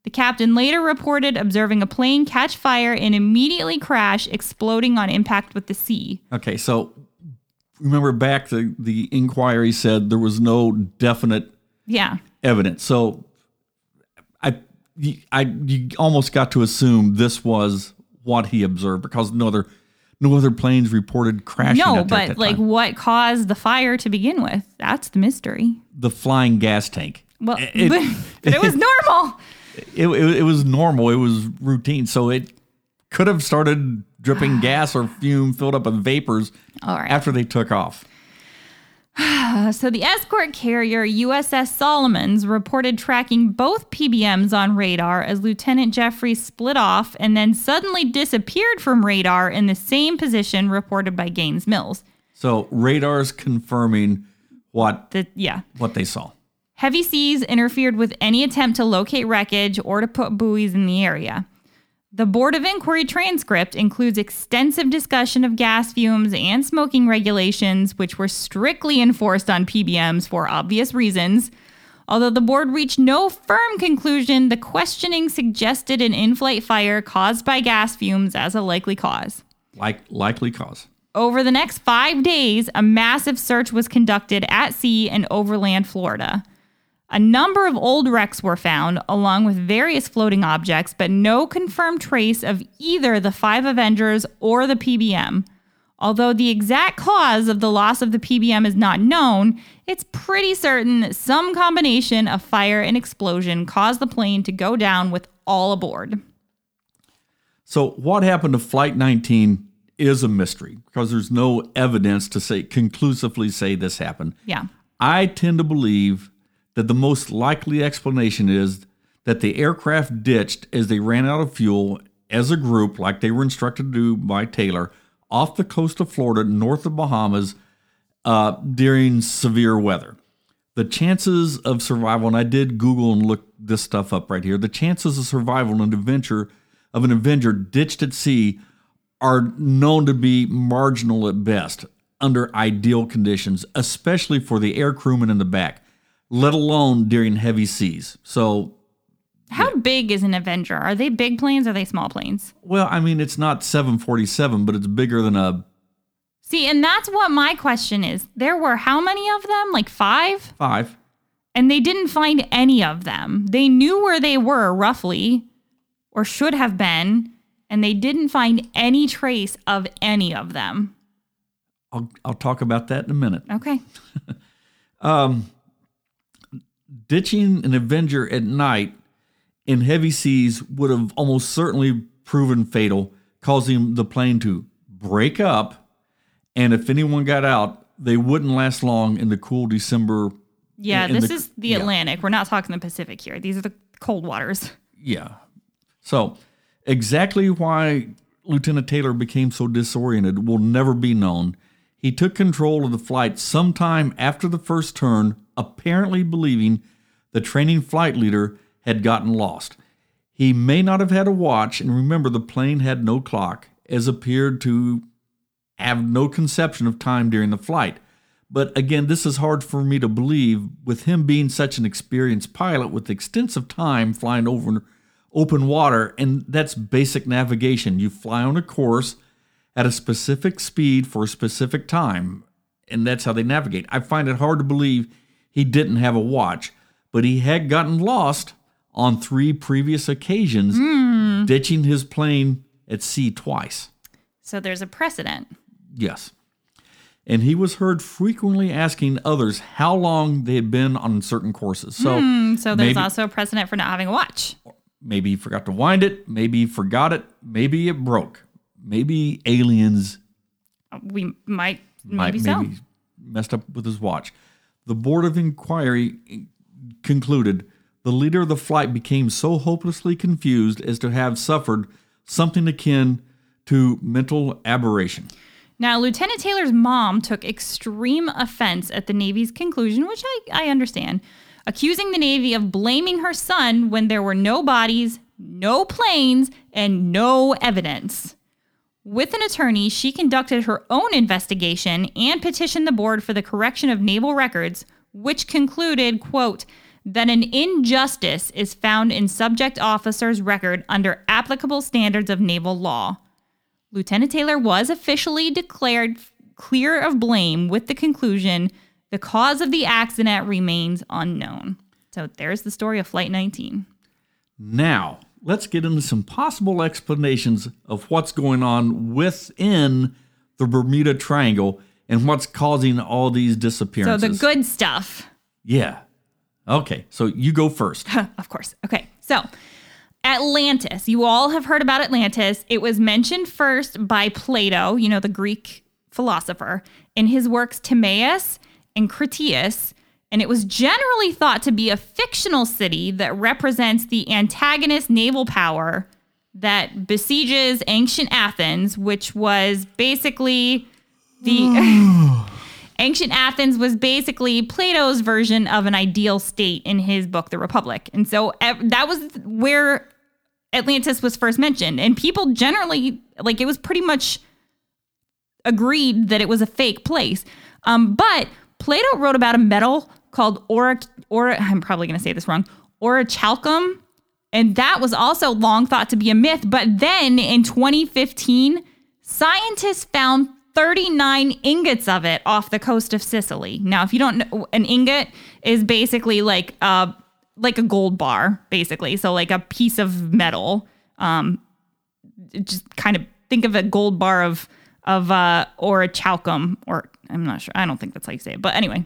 The captain later reported observing a plane catch fire and immediately crash, exploding on impact with the sea. Okay, so remember back, the, the inquiry said there was no definite yeah. evidence. So I, I, you almost got to assume this was what he observed because no other, no other planes reported crashing. No, at but that like time. What caused the fire to begin with? That's the mystery. The flying gas tank. Well, it, but, but it was normal. it, it, it was normal. It was routine. So it could have started dripping gas or fume filled up with vapors All right. after they took off. So the escort carrier U S S Solomons reported tracking both P B Ms on radar as Lieutenant Jeffries split off and then suddenly disappeared from radar in the same position reported by Gaines Mills. So radar's confirming what the, yeah. what they saw. Heavy seas interfered with any attempt to locate wreckage or to put buoys in the area. The Board of Inquiry transcript includes extensive discussion of gas fumes and smoking regulations, which were strictly enforced on P B Ms for obvious reasons. Although the board reached no firm conclusion, the questioning suggested an in-flight fire caused by gas fumes as a likely cause. Like likely cause. Over the next five days, a massive search was conducted at sea and overland Florida. A number of old wrecks were found, along with various floating objects, but no confirmed trace of either the five Avengers or the P B M. Although the exact cause of the loss of the P B M is not known, it's pretty certain that some combination of fire and explosion caused the plane to go down with all aboard. So what happened to Flight nineteen is a mystery, because there's no evidence to say conclusively say this happened. Yeah. I tend to believe that the most likely explanation is that the aircraft ditched as they ran out of fuel as a group, like they were instructed to do by Taylor, off the coast of Florida, north of Bahamas, uh, during severe weather. The chances of survival, and I did Google and look this stuff up right here, the chances of survival and adventure of an Avenger ditched at sea are known to be marginal at best under ideal conditions, especially for the air crewman in the back, let alone during heavy seas. So how yeah. big is an Avenger? Are they big planes? Or are they small planes? Well, I mean, it's not seven forty-seven, but it's bigger than a... See, and that's what my question is. There were how many of them? Like five? Five. And they didn't find any of them. They knew where they were, roughly, or should have been, and they didn't find any trace of any of them. I'll, I'll talk about that in a minute. Okay. um... Ditching an Avenger at night in heavy seas would have almost certainly proven fatal, causing the plane to break up. And if anyone got out, they wouldn't last long in the cool December. Yeah, this the, is the yeah. Atlantic. We're not talking the Pacific here. These are the cold waters. Yeah. So exactly why Lieutenant Taylor became so disoriented will never be known. He took control of the flight sometime after the first turn, apparently believing the training flight leader had gotten lost. He may not have had a watch, and remember, the plane had no clock, as appeared to have no conception of time during the flight. But again, this is hard for me to believe, with him being such an experienced pilot with extensive time flying over open water, and that's basic navigation. You fly on a course at a specific speed for a specific time, and that's how they navigate. I find it hard to believe he didn't have a watch, but he had gotten lost on three previous occasions, mm. ditching his plane at sea twice. So there's a precedent. Yes. And he was heard frequently asking others how long they had been on certain courses. So, mm, so there's maybe, also a precedent for not having a watch. Maybe he forgot to wind it. Maybe he forgot it. Maybe it broke. Maybe aliens. We might, might maybe so. Maybe messed up with his watch. The Board of Inquiry concluded the leader of the flight became so hopelessly confused as to have suffered something akin to mental aberration. Now, Lieutenant Taylor's mom took extreme offense at the Navy's conclusion, which I, I understand, accusing the Navy of blaming her son when there were no bodies, no planes, and no evidence. With an attorney, she conducted her own investigation and petitioned the board for the correction of naval records, which concluded, quote, that an injustice is found in subject officer's record under applicable standards of naval law. Lieutenant Taylor was officially declared clear of blame with the conclusion, the cause of the accident remains unknown. So there's the story of Flight nineteen. Now, let's get into some possible explanations of what's going on within the Bermuda Triangle and what's causing all these disappearances. So the good stuff. Yeah. Okay. So you go first. Of course. Okay. so Atlantis. You all have heard about Atlantis. It was mentioned first by Plato, you know, the Greek philosopher, in his works Timaeus and Critias, and it was generally thought to be a fictional city that represents the antagonist naval power that besieges ancient Athens, which was basically the... Ancient Athens was basically Plato's version of an ideal state in his book, The Republic. And so that was where Atlantis was first mentioned. And people generally, like, it was pretty much agreed that it was a fake place. Um, but Plato wrote about a metal called Oroch, or, I'm probably going to say this wrong, orichalcum. And that was also long thought to be a myth. But then in twenty fifteen, scientists found thirty-nine ingots of it off the coast of Sicily. Now, if you don't know, an ingot is basically like uh like a gold bar, basically. So like a piece of metal. Um, just kind of think of a gold bar of of uh orichalcum, or I'm not sure. I don't think that's how you say it. But anyway,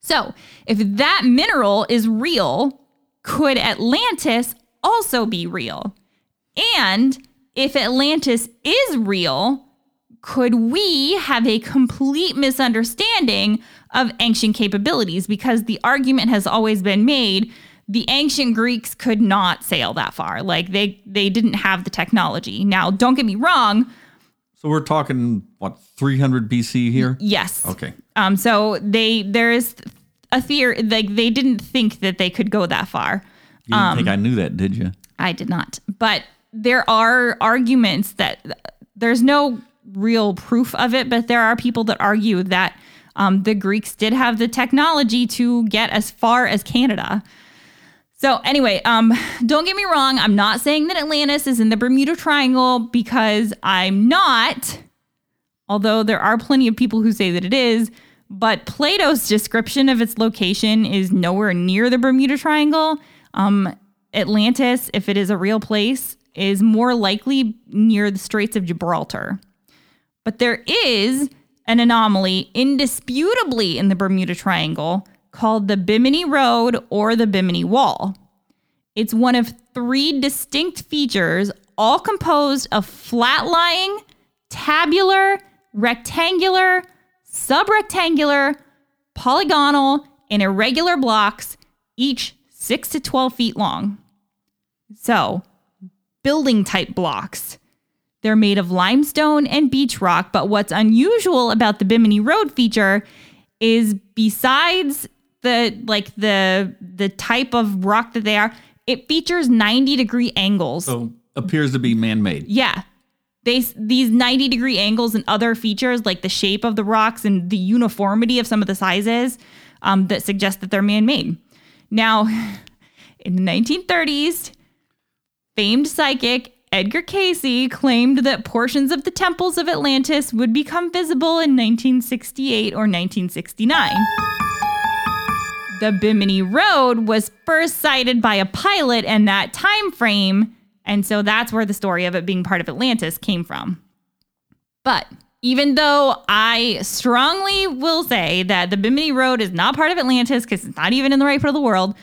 so if that mineral is real, could Atlantis also be real? And if Atlantis is real, could we have a complete misunderstanding of ancient capabilities? Because the argument has always been made, the ancient Greeks could not sail that far. Like, they, they didn't have the technology. Now, don't get me wrong. So we're talking, what, three hundred B C here? Yes. Okay. Um. So they there is a theory, like, they didn't think that they could go that far. You didn't um, think I knew that, did you? I did not. But there are arguments that there's no... real proof of it, but there are people that argue that um, the Greeks did have the technology to get as far as Canada. So anyway, um, don't get me wrong. I'm not saying that Atlantis is in the Bermuda Triangle, because I'm not, although there are plenty of people who say that it is, but Plato's description of its location is nowhere near the Bermuda Triangle. Um, Atlantis, if it is a real place, is more likely near the Straits of Gibraltar. But there is an anomaly indisputably in the Bermuda Triangle called the Bimini Road or the Bimini Wall. It's one of three distinct features, all composed of flat-lying, tabular, rectangular, subrectangular, polygonal, and irregular blocks, each six to twelve feet long. So, building-type blocks. They're made of limestone and beach rock, but what's unusual about the Bimini Road feature is, besides the like the the type of rock that they are, it features ninety degree angles. So appears to be man-made. Yeah. They, these ninety degree angles and other features like the shape of the rocks and the uniformity of some of the sizes um, that suggest that they're man-made. Now, in the nineteen thirties, famed psychic Edgar Cayce claimed that portions of the temples of Atlantis would become visible in nineteen sixty-eight or nineteen sixty-nine. The Bimini Road was first sighted by a pilot in that time frame, and so that's where the story of it being part of Atlantis came from. But even though I strongly will say that the Bimini Road is not part of Atlantis because it's not even in the right part of the world,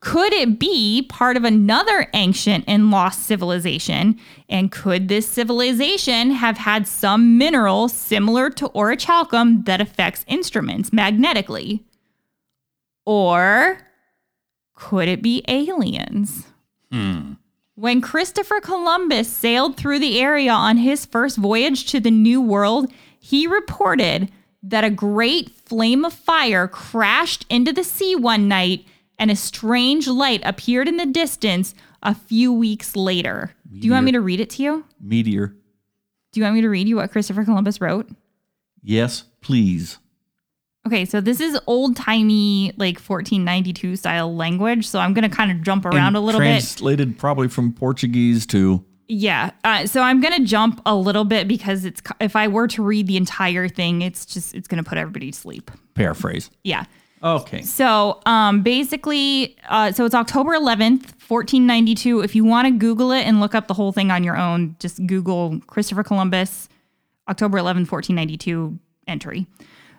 could it be part of another ancient and lost civilization? And could this civilization have had some mineral similar to orichalcum that affects instruments magnetically? Or could it be aliens? Hmm. When Christopher Columbus sailed through the area on his first voyage to the New World, he reported that a great flame of fire crashed into the sea one night, and a strange light appeared in the distance a few weeks later. Meteor. Do you want me to read it to you? Meteor. Do you want me to read you what Christopher Columbus wrote? Yes, please. Okay, so this is old-timey, like, fourteen ninety-two style language, so I'm going to kind of jump around and a little translated bit. Translated probably from Portuguese to... Yeah, uh, so I'm going to jump a little bit because it's if I were to read the entire thing, it's just it's going to put everybody to sleep. Paraphrase. Yeah. Okay. So um, basically, uh, so it's October eleventh, fourteen ninety-two. If you want to Google it and look up the whole thing on your own, just Google Christopher Columbus, October eleventh, fourteen ninety-two entry.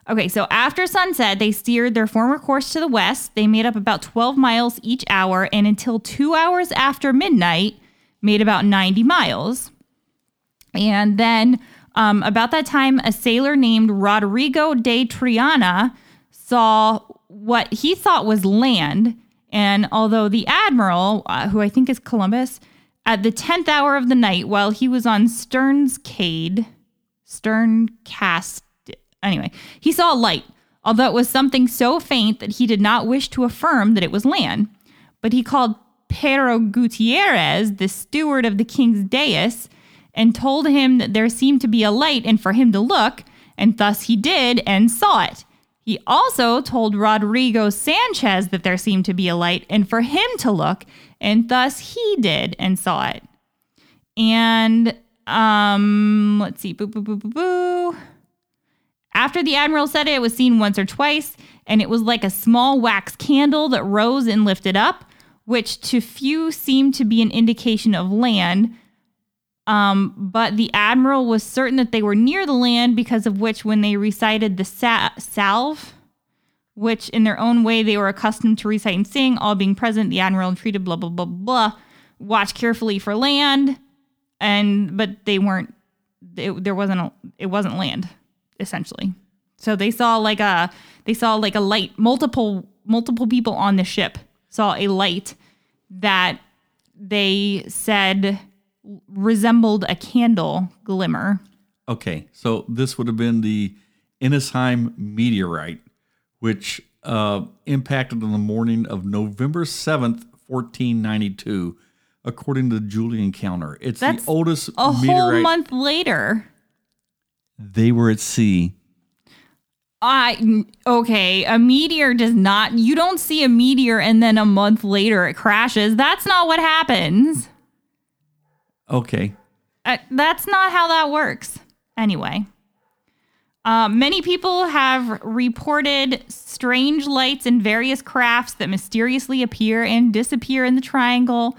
Okay, so after sunset, they steered their former course to the west. They made up about twelve miles each hour, and until two hours after midnight, made about ninety miles. And then um, about that time, a sailor named Rodrigo de Triana saw what he thought was land. And although the admiral, uh, who I think is Columbus, at the tenth hour of the night, while he was on Stern's Cade, Stern Cast, Anyway, he saw a light, although it was something so faint that he did not wish to affirm that it was land. But he called Pedro Gutierrez, the steward of the king's dais, and told him that there seemed to be a light and for him to look, and thus he did and saw it. He also told Rodrigo Sanchez that there seemed to be a light and for him to look, and thus he did and saw it. And, um, let's see, boo, boo, boo, boo, boo. After the admiral said it, it was seen once or twice, and it was like a small wax candle that rose and lifted up, which to few seemed to be an indication of land. Um, but the admiral was certain that they were near the land, because of which when they recited the sa- salve, which in their own way they were accustomed to recite and sing, all being present, the admiral entreated, blah, blah, blah, blah, watch carefully for land, and but they weren't, it, there wasn't, a, it wasn't land. Essentially. So they saw like a, they saw like a light, multiple, multiple people on the ship saw a light that they said resembled a candle glimmer. Okay. So this would have been the Innisheim meteorite, which uh, impacted on the morning of November seventh, fourteen ninety-two, according to the Julian calendar. It's That's the oldest a meteorite. Whole month later. They were at sea. I okay, a meteor does not... You don't see a meteor and then a month later it crashes. That's not what happens. Okay. Uh, that's not how that works. Anyway. Uh, many people have reported strange lights in various crafts that mysteriously appear and disappear in the triangle.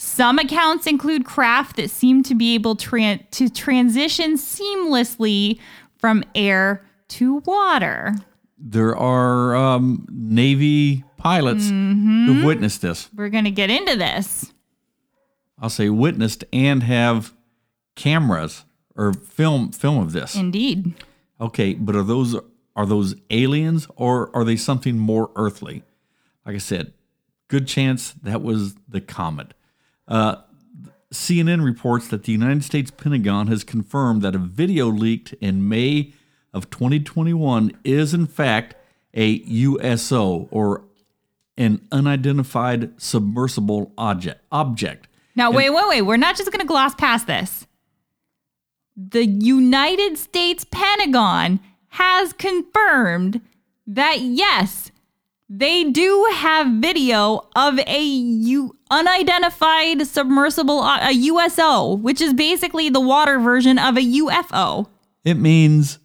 Some accounts include craft that seem to be able tra- to transition seamlessly from air to water. There are um, Navy pilots mm-hmm. who witnessed this. We're going to get into this. I'll say witnessed and have cameras or film film of this. Indeed. Okay, but are those are those aliens, or are they something more earthly? Like I said, good chance that was the comet. Uh, C N N reports that the United States Pentagon has confirmed that a video leaked in May of twenty twenty-one is, in fact, a U S O, or an unidentified submersible object. object. Now, and wait, wait, wait. We're not just going to gloss past this. The United States Pentagon has confirmed that, yes, they do have video of a U- unidentified submersible, a U S O, which is basically the water version of a U F O. It means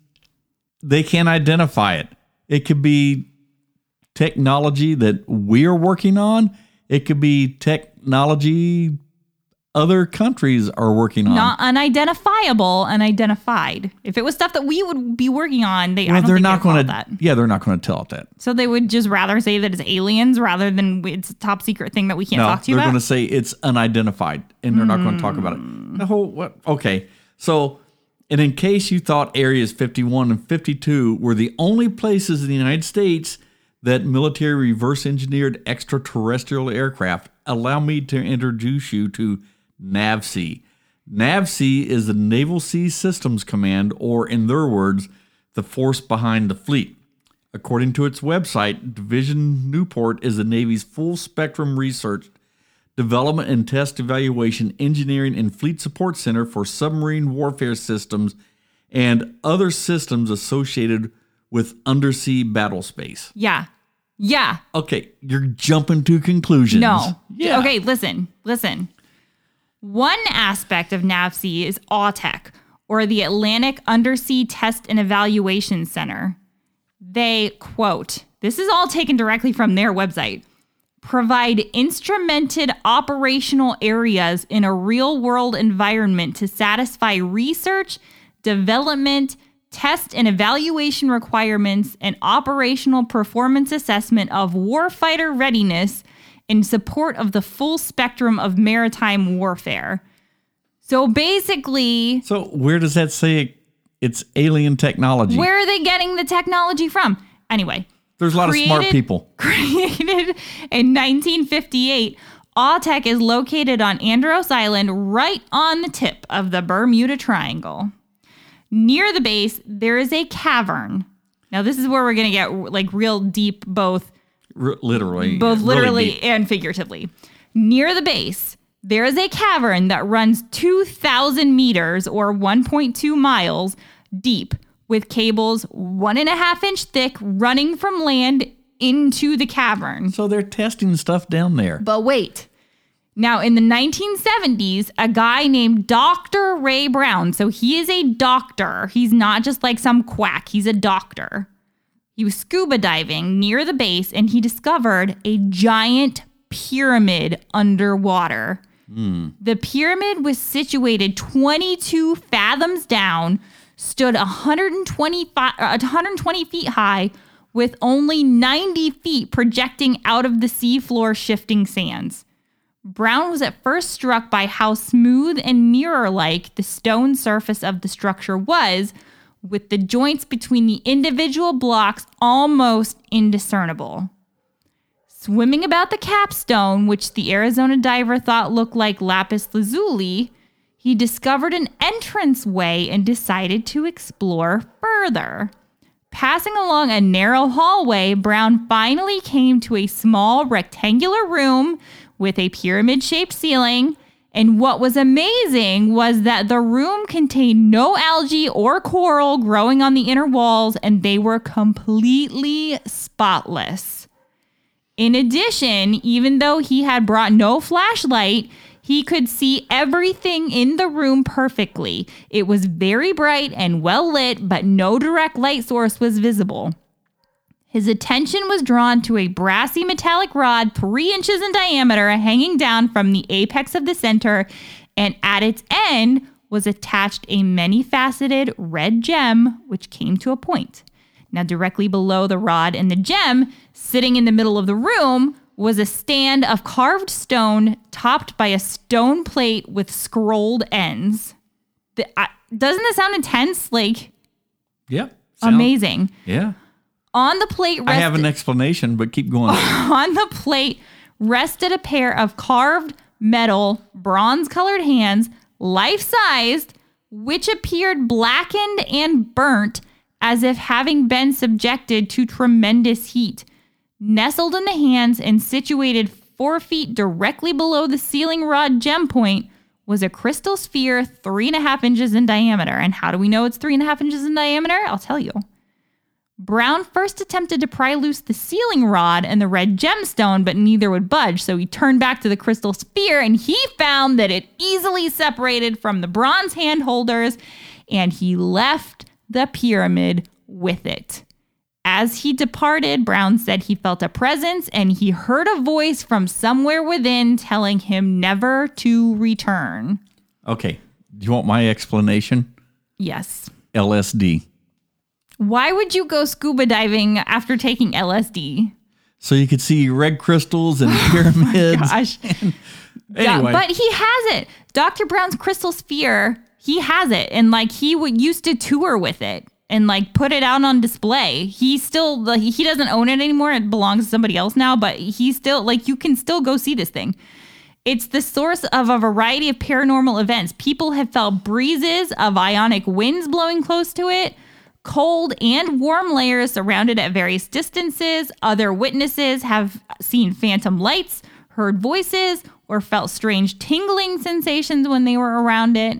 they can't identify it. It could be technology that we're working on. It could be technology other countries are working on. Not unidentifiable, unidentified. If it was stuff that we would be working on, they well, I don't they're think not going to that. Yeah, they're not going to tell it that. So they would just rather say that it's aliens rather than it's a top secret thing that we can't no, talk to you about. They're going to say it's unidentified, and they're mm. not going to talk about it. The whole what? Okay, so and in case you thought areas fifty-one and fifty-two were the only places in the United States that military reverse engineered extraterrestrial aircraft, allow me to introduce you to NAVSEA. NAVSEA is the Naval Sea Systems Command, or in their words, the force behind the fleet. According to its website, Division Newport is the Navy's full-spectrum research, development and test evaluation, engineering, and fleet support center for submarine warfare systems and other systems associated with undersea battle space. Yeah. Yeah. Okay, you're jumping to conclusions. No. Yeah. Okay, listen, listen. One aspect of NAVSEA is AUTEC, or the Atlantic Undersea Test and Evaluation Center. They, quote, this is all taken directly from their website, provide instrumented operational areas in a real-world environment to satisfy research, development, test and evaluation requirements, and operational performance assessment of warfighter readiness in support of the full spectrum of maritime warfare. So basically... So where does that say it? It's alien technology? Where are they getting the technology from? Anyway. There's a lot created, of smart people. Created in nineteen fifty-eight, AWTEC is located on Andros Island, right on the tip of the Bermuda Triangle. Near the base, there is a cavern. Now, this is where we're going to get like real deep, both... R- literally. Both literally really and figuratively. Near the base, there is a cavern that runs two thousand meters or one point two miles deep with cables one and a half inch thick running from land into the cavern. So they're testing stuff down there. But wait. Now, in the nineteen seventies, a guy named Doctor Ray Brown. So he is a doctor. He's not just like some quack. He's a doctor. He was scuba diving near the base, and he discovered a giant pyramid underwater. Mm. The pyramid was situated twenty-two fathoms down, stood one hundred twenty feet high, with only ninety feet projecting out of the seafloor shifting sands. Brown was at first struck by how smooth and mirror-like the stone surface of the structure was, with the joints between the individual blocks almost indiscernible. Swimming about the capstone, which the Arizona diver thought looked like lapis lazuli, he discovered an entranceway and decided to explore further. Passing along a narrow hallway, Brown finally came to a small rectangular room with a pyramid-shaped ceiling, and what was amazing was that the room contained no algae or coral growing on the inner walls, and they were completely spotless. In addition, even though he had brought no flashlight, he could see everything in the room perfectly. It was very bright and well lit, but no direct light source was visible. His attention was drawn to a brassy metallic rod three inches in diameter hanging down from the apex of the center, and at its end was attached a many-faceted red gem, which came to a point. Now, directly below the rod and the gem, sitting in the middle of the room, was a stand of carved stone topped by a stone plate with scrolled ends. The, uh, doesn't that sound intense? Like, yeah, sound, amazing. Yeah. On the plate rested, I have an explanation, but keep going. On the plate rested a pair of carved metal, bronze-colored hands, life-sized, which appeared blackened and burnt as if having been subjected to tremendous heat. Nestled in the hands and situated four feet directly below the ceiling rod gem point was a crystal sphere three and a half inches in diameter. And how do we know it's three and a half inches in diameter? I'll tell you. Brown first attempted to pry loose the ceiling rod and the red gemstone, but neither would budge. So he turned back to the crystal sphere, and he found that it easily separated from the bronze hand holders, and he left the pyramid with it. As he departed, Brown said he felt a presence, and he heard a voice from somewhere within telling him never to return. Okay. Do you want my explanation? Yes. L S D. Why would you go scuba diving after taking L S D? So you could see red crystals and pyramids. Oh my gosh. And anyway. Yeah, but he has it. Doctor Brown's crystal sphere, he has it. And like he would used to tour with it. And like put it out on display. He still, he doesn't own it anymore. It belongs to somebody else now, but he still, like, you can still go see this thing. It's the source of a variety of paranormal events. People have felt breezes of ionic winds blowing close to it, cold and warm layers surrounded at various distances. Other witnesses have seen phantom lights, heard voices, or felt strange tingling sensations when they were around it.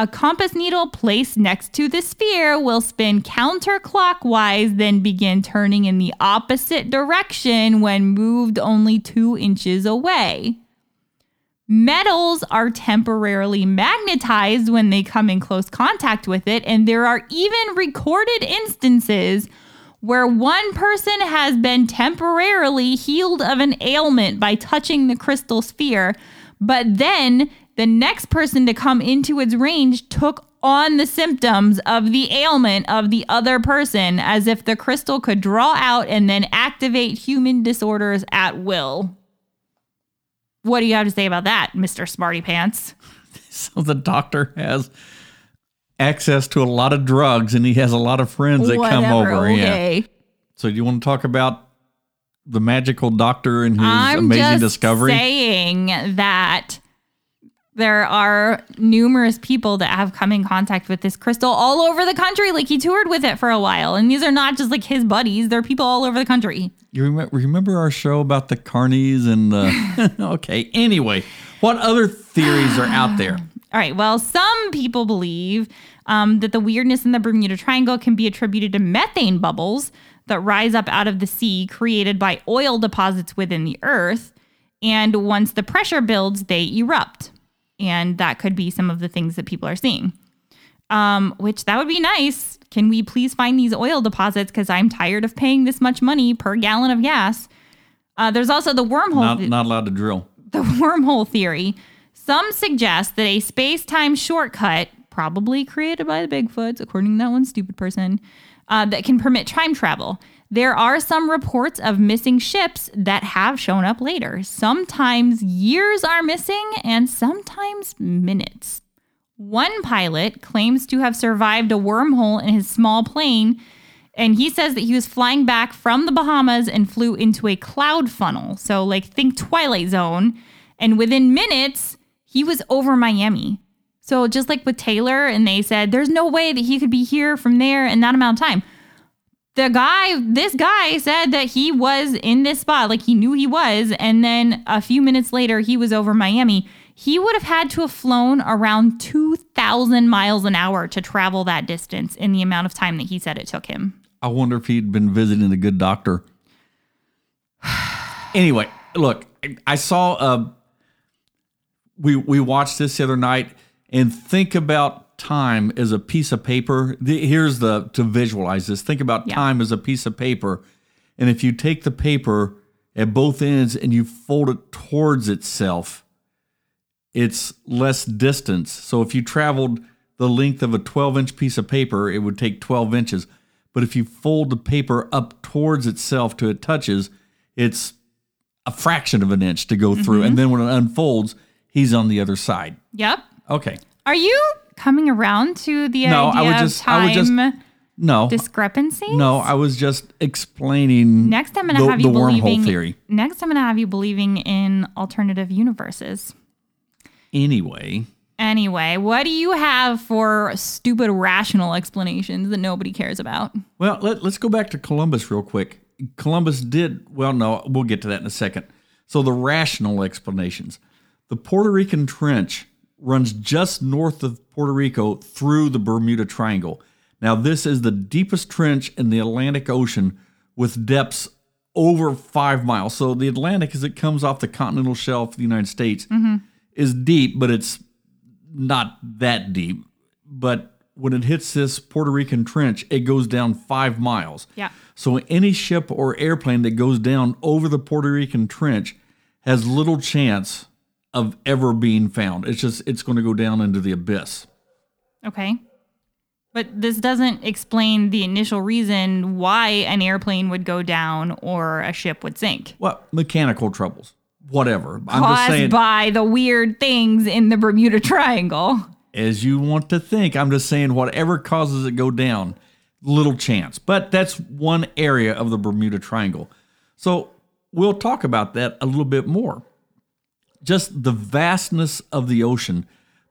A compass needle placed next to the sphere will spin counterclockwise, then begin turning in the opposite direction when moved only two inches away. Metals are temporarily magnetized when they come in close contact with it, and there are even recorded instances where one person has been temporarily healed of an ailment by touching the crystal sphere, but then the next person to come into its range took on the symptoms of the ailment of the other person, as if the crystal could draw out and then activate human disorders at will. What do you have to say about that, Mister Smarty Pants? So the doctor has access to a lot of drugs, and he has a lot of friends that Whatever, come over. Okay. Yeah. So do you want to talk about the magical doctor and his I'm amazing just discovery? I'm saying that there are numerous people that have come in contact with this crystal all over the country. Like, he toured with it for a while, and these are not just like his buddies. They're people all over the country. You remember, remember our show about the carnies and the... Okay, anyway, what other theories are out there? All right, well, some people believe um, that the weirdness in the Bermuda Triangle can be attributed to methane bubbles that rise up out of the sea created by oil deposits within the earth. And once the pressure builds, they erupt. And that could be some of the things that people are seeing, um, which that would be nice. Can we please find these oil deposits? Because I'm tired of paying this much money per gallon of gas. Uh, there's also the wormhole. Not, th- not allowed to drill. The wormhole theory. Some suggest that a space-time shortcut, probably created by the Bigfoots, according to that one stupid person, uh, that can permit time travel. There are some reports of missing ships that have shown up later. Sometimes years are missing, and sometimes minutes. One pilot claims to have survived a wormhole in his small plane, and he says that he was flying back from the Bahamas and flew into a cloud funnel. So, like, think Twilight Zone. And within minutes... he was over Miami. So just like with Taylor, and they said, there's no way that he could be here from there in that amount of time. The guy, this guy said that he was in this spot, like he knew he was. And then a few minutes later, he was over Miami. He would have had to have flown around two thousand miles an hour to travel that distance in the amount of time that he said it took him. I wonder if he'd been visiting a good doctor. Anyway, look, I saw a... We we watched this the other night, and think about time as a piece of paper. The, here's the to visualize this. Think about yeah. time as a piece of paper, and if you take the paper at both ends and you fold it towards itself, it's less distance. So if you traveled the length of a twelve-inch piece of paper, it would take twelve inches. But if you fold the paper up towards itself till it touches, it's a fraction of an inch to go through, mm-hmm. and then when it unfolds... he's on the other side. Yep. Okay. Are you coming around to the no, idea I was just, of time I was just, no, discrepancies? No, I was just explaining next I'm gonna the, have you the wormhole believing, theory. Next, I'm going to have you believing in alternative universes. Anyway. Anyway, what do you have for stupid rational explanations that nobody cares about? Well, let, let's go back to Columbus real quick. Columbus did, well, no, we'll get to that in a second. So the rational explanations. The Puerto Rican Trench runs just north of Puerto Rico through the Bermuda Triangle. Now, this is the deepest trench in the Atlantic Ocean with depths over five miles. So the Atlantic, as it comes off the continental shelf of the United States, mm-hmm. is deep, but it's not that deep. But when it hits this Puerto Rican Trench, it goes down five miles. Yeah. So any ship or airplane that goes down over the Puerto Rican Trench has little chance of ever being found. It's just, it's going to go down into the abyss. Okay. But this doesn't explain the initial reason why an airplane would go down or a ship would sink. Well, mechanical troubles, whatever. Caused I'm just saying, by the weird things in the Bermuda Triangle. As you want to think. I'm just saying whatever causes it go down, little chance. But that's one area of the Bermuda Triangle. So we'll talk about that a little bit more. Just the vastness of the ocean.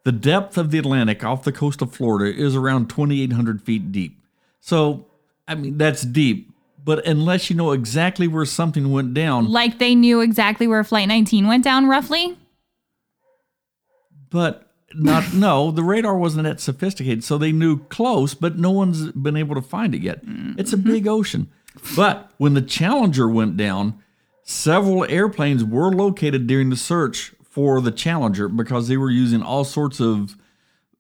The depth of the Atlantic off the coast of Florida is around twenty-eight hundred feet deep. So, I mean, that's deep. But unless you know exactly where something went down... Like they knew exactly where Flight nineteen went down, roughly? But not no, the radar wasn't that sophisticated. So they knew close, but no one's been able to find it yet. Mm-hmm. It's a big ocean. But when the Challenger went down... several airplanes were located during the search for the Challenger because they were using all sorts of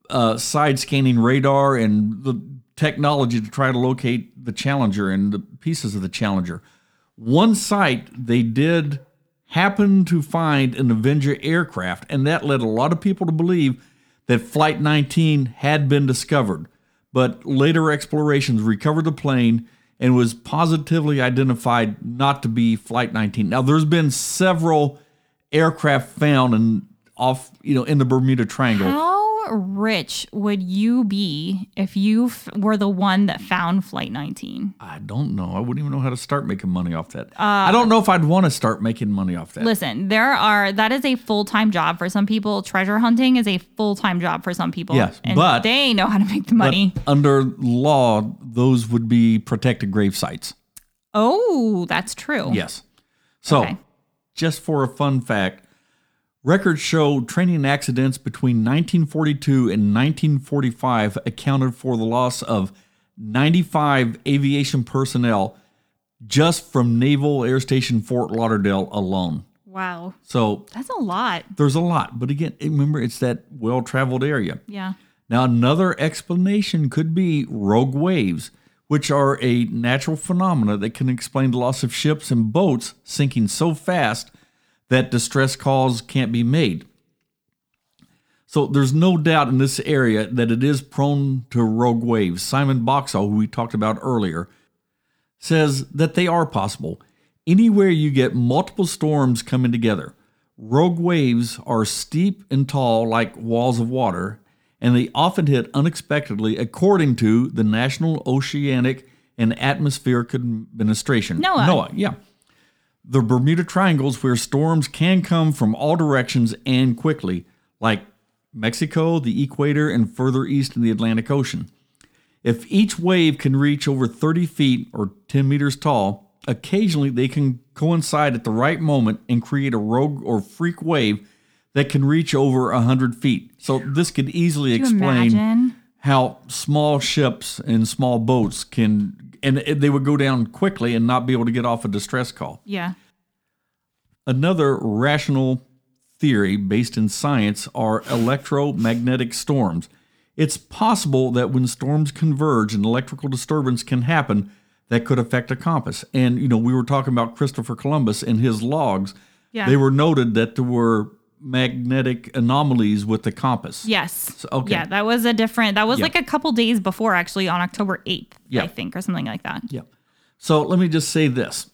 uh, side-scanning radar and the technology to try to locate the Challenger and the pieces of the Challenger. One site they did happen to find an Avenger aircraft, and that led a lot of people to believe that Flight nineteen had been discovered, but later explorations recovered the plane and was positively identified not to be Flight nineteen. Now, there's been several aircraft found in, off, you know, in the Bermuda Triangle. How rich would you be if you f- were the one that found Flight nineteen? I don't know. I wouldn't even know how to start making money off that. Uh, I don't know if I'd want to start making money off that. Listen, there are that is a full-time job for some people. Treasure hunting is a full-time job for some people. Yes, and but they know how to make the money. Under law, those would be protected grave sites. Oh, that's true. Yes. So, okay. Just for a fun fact, records show training accidents between nineteen forty-two and nineteen forty-five accounted for the loss of ninety-five aviation personnel just from Naval Air Station Fort Lauderdale alone. Wow. So that's a lot. There's a lot. But again, remember, it's that well-traveled area. Yeah. Now, another explanation could be rogue waves, which are a natural phenomena that can explain the loss of ships and boats sinking so fast that distress calls can't be made. So there's no doubt in this area that it is prone to rogue waves. Simon Boxall, who we talked about earlier, says that they are possible. Anywhere you get multiple storms coming together, rogue waves are steep and tall like walls of water, and they often hit unexpectedly, according to the National Oceanic and Atmospheric Administration. NOAA. NOAA, yeah. The Bermuda Triangles, where storms can come from all directions and quickly, like Mexico, the equator, and further east in the Atlantic Ocean. If each wave can reach over thirty feet or ten meters tall, occasionally they can coincide at the right moment and create a rogue or freak wave that can reach over one hundred feet. So this could easily explain imagine? how small ships and small boats can, and they would go down quickly and not be able to get off a distress call. Yeah. Another rational theory based in science are electromagnetic storms. It's possible that when storms converge, an electrical disturbance can happen that could affect a compass. And, you know, we were talking about Christopher Columbus and his logs. Yeah. They were noted that there were magnetic anomalies with the compass. Yes. So, okay. Yeah, that was a different, that was yeah. like a couple days before, actually, on October eighth, yeah. I think, or something like that. Yeah. So let me just say this.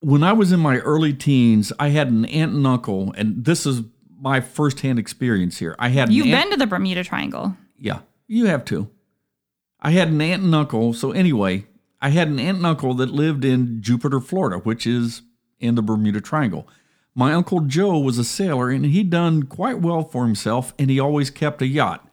When I was in my early teens, I had an aunt and uncle, and this is my firsthand experience here. I had an You've aunt, been to the Bermuda Triangle. Yeah, you have too. I had an aunt and uncle. So anyway, I had an aunt and uncle that lived in Jupiter, Florida, which is in the Bermuda Triangle. My Uncle Joe was a sailor, and he'd done quite well for himself, and he always kept a yacht.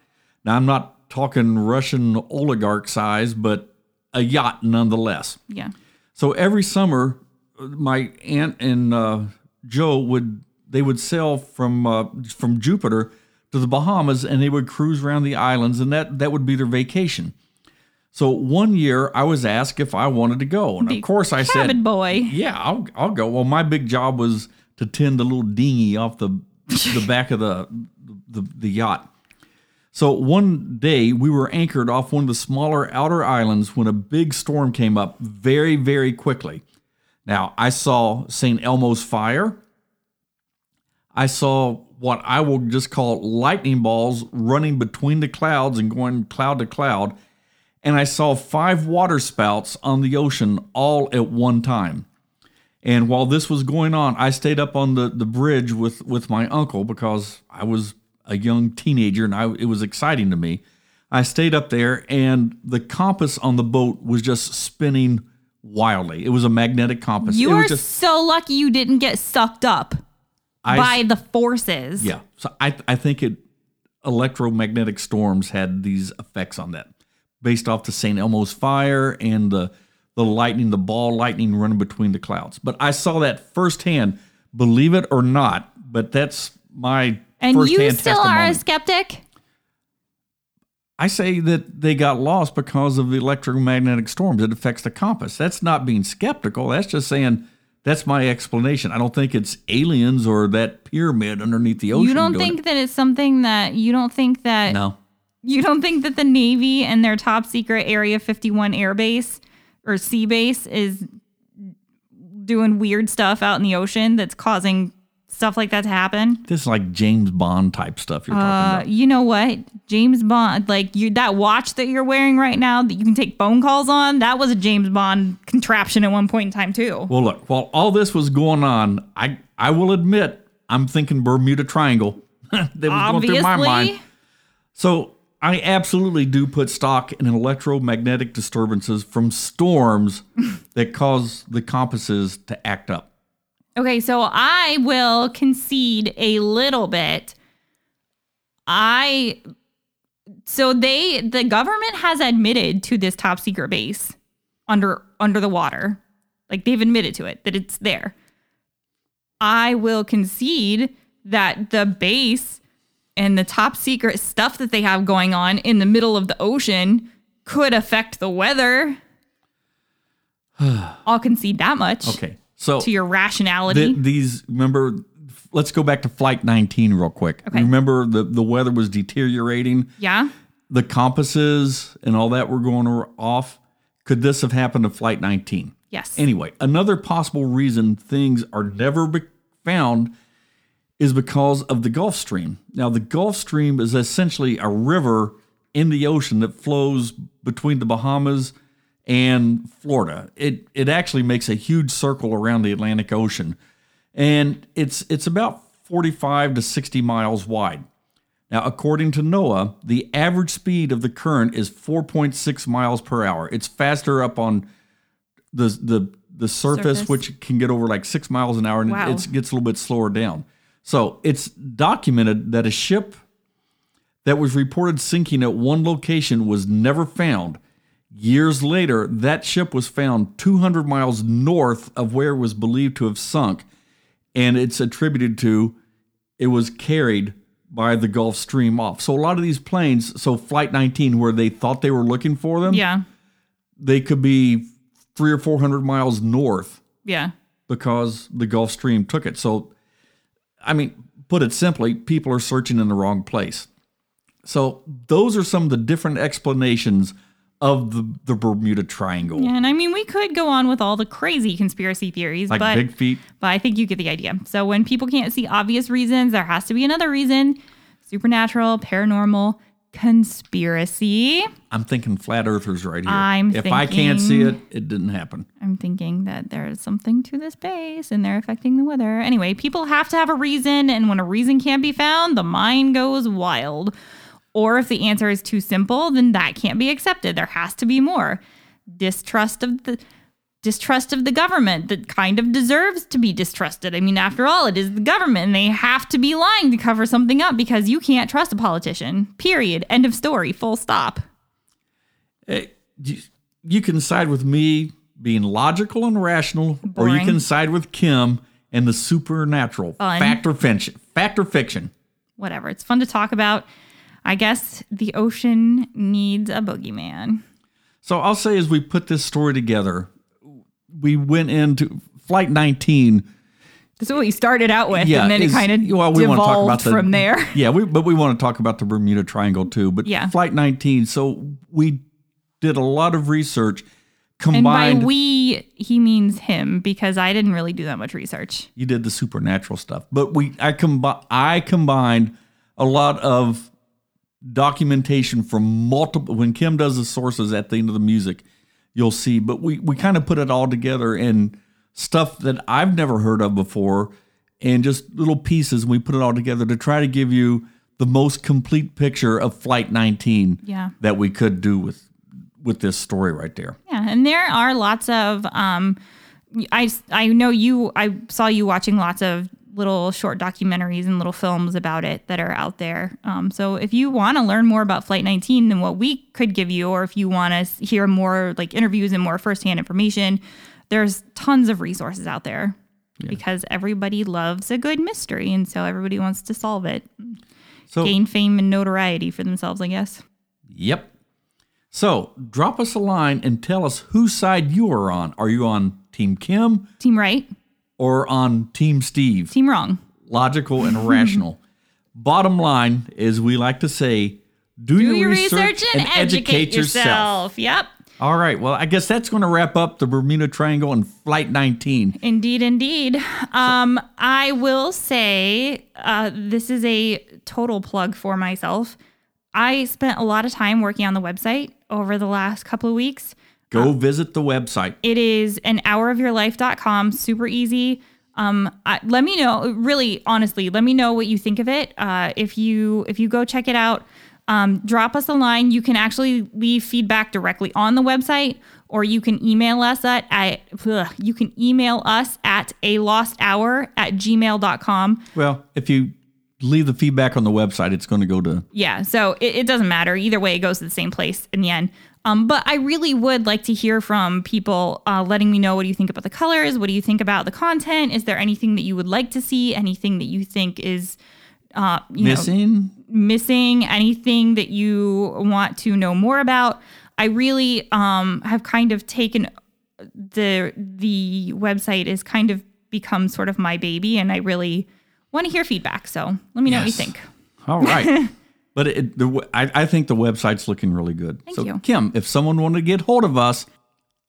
Now, I'm not talking Russian oligarch size, but a yacht nonetheless. Yeah. So every summer, my aunt and uh, Joe, would they would sail from uh, from Jupiter to the Bahamas, and they would cruise around the islands, and that, that would be their vacation. So one year, I was asked if I wanted to go, and the of course I said, cabin boy. Yeah, I'll, I'll go. Well, my big job was to tend the little dinghy off the the back of the, the the yacht. So one day we were anchored off one of the smaller outer islands when a big storm came up very, very quickly. Now, I saw Saint Elmo's fire. I saw what I will just call lightning balls running between the clouds and going cloud to cloud. And I saw five water spouts on the ocean all at one time. And while this was going on, I stayed up on the, the bridge with, with my uncle because I was a young teenager and I, it was exciting to me. I stayed up there, and the compass on the boat was just spinning wildly. It was a magnetic compass. You it are was just, so lucky you didn't get sucked up I, by the forces. Yeah. So I, I think it electromagnetic storms had these effects on that based off the Saint Elmo's fire and the the lightning, the ball lightning running between the clouds. But I saw that firsthand, believe it or not, but that's my and firsthand testimony. And you still testimony. are a skeptic? I say that they got lost because of the electromagnetic storms. It affects the compass. That's not being skeptical. That's just saying that's my explanation. I don't think it's aliens or that pyramid underneath the ocean. You don't think it. that it's something that you don't think that... No. You don't think that the Navy and their top secret Area fifty-one Air Base or sea base is doing weird stuff out in the ocean that's causing stuff like that to happen. This is like James Bond type stuff you're uh, talking about. You know what? James Bond, like you, that watch that you're wearing right now that you can take phone calls on, that was a James Bond contraption at one point in time too. Well, look, while all this was going on, I, I will admit I'm thinking Bermuda Triangle. That was obviously going through my mind. So I absolutely do put stock in electromagnetic disturbances from storms that cause the compasses to act up. Okay, so I will concede a little bit. I, so they, the government has admitted to this top secret base under, under the water. Like they've admitted to it, that it's there. I will concede that the base and the top secret stuff that they have going on in the middle of the ocean could affect the weather. I'll concede that much. Okay. So to your rationality. The, these, remember, let's go back to Flight nineteen real quick. Okay. Remember the, the weather was deteriorating. Yeah. The compasses and all that were going off. Could this have happened to Flight nineteen? Yes. Anyway, another possible reason things are never be- found is because of the Gulf Stream. Now, the Gulf Stream is essentially a river in the ocean that flows between the Bahamas and Florida. It it actually makes a huge circle around the Atlantic Ocean. And it's it's about forty-five to sixty miles wide. Now, according to NOAA, the average speed of the current is four point six miles per hour. It's faster up on the the, the surface, surface, which can get over like six miles an hour, and wow. it, it gets a little bit slower down. So it's documented that a ship that was reported sinking at one location was never found. Years later, that ship was found two hundred miles north of where it was believed to have sunk, and it's attributed to it was carried by the Gulf Stream off. So a lot of these planes, so Flight nineteen, where they thought they were looking for them, yeah, they could be three or four hundred miles north, yeah, because the Gulf Stream took it. So, I mean, put it simply, people are searching in the wrong place. So those are some of the different explanations of the, the Bermuda Triangle. Yeah, and I mean, we could go on with all the crazy conspiracy theories. Like but, Big Feet. But I think you get the idea. So when people can't see obvious reasons, there has to be another reason. Supernatural, paranormal, conspiracy. I'm thinking flat earthers right here. I'm if thinking, I can't see it, it didn't happen. I'm thinking that there's something to this base and they're affecting the weather. Anyway, people have to have a reason. And when a reason can't be found, the mind goes wild. Or if the answer is too simple, then that can't be accepted. There has to be more. Distrust of the distrust of the government that kind of deserves to be distrusted. I mean, after all, it is the government, and they have to be lying to cover something up because you can't trust a politician. Period. End of story. Full stop. Hey, you can side with me being logical and rational, boring, or you can side with Kim and the supernatural. Fun. Fact or fiction. Fact or fiction. Whatever. It's fun to talk about. I guess the ocean needs a boogeyman. So I'll say as we put this story together, we went into Flight nineteen. This is what you started out with, yeah, and then is, it kind of well, we devolved want to talk about the, from there. Yeah, we, but we want to talk about the Bermuda Triangle too. But yeah. Flight nineteen, so we did a lot of research combined. And by we, he means him, because I didn't really do that much research. You did the supernatural stuff. But we, I, combi- I combined a lot of documentation from multiple, when Kim does the sources at the end of the music, you'll see, but we, we kind of put it all together and stuff that I've never heard of before and just little pieces. We put it all together to try to give you the most complete picture of Flight nineteen yeah. that we could do with, with this story right there. Yeah. And there are lots of, um, I, I know you, I saw you watching lots of little short documentaries and little films about it that are out there. Um, so if you want to learn more about Flight nineteen than what we could give you, or if you want to hear more like interviews and more firsthand information, there's tons of resources out there yeah. because everybody loves a good mystery. And so everybody wants to solve it, so, gain fame and notoriety for themselves, I guess. Yep. So drop us a line and tell us whose side you are on. Are you on Team Kim? Team Right? Or on Team Steve? Team Wrong. Logical and rational. Bottom line is we like to say, do, do your research, research and, and educate, educate yourself. yourself. Yep. All right. Well, I guess that's going to wrap up the Bermuda Triangle and Flight nineteen. Indeed, indeed. Um, I will say uh, this is a total plug for myself. I spent a lot of time working on the website over the last couple of weeks. Go um, visit the website. It is an hour of your life dot com. Super easy. Um, I, let me know, really, honestly, let me know what you think of it. Uh, if you if you go check it out. Um, drop us a line. You can actually leave feedback directly on the website, or you can email us at, at ugh, you can email us at a lost hour at gmail dot com. Well, if you leave the feedback on the website, it's going to go to... Yeah, so it, it doesn't matter. Either way, it goes to the same place in the end. Um, but I really would like to hear from people uh, letting me know, what do you think about the colors? What do you think about the content? Is there anything that you would like to see? Anything that you think is... Uh, you missing? Know, missing anything that you want to know more about. I really um, have kind of taken the the website is kind of become sort of my baby, and I really want to hear feedback. So let me know yes. what you think. All right. But it, the, I, I think the website's looking really good. Thank so, you. Kim, if someone wanted to get hold of us,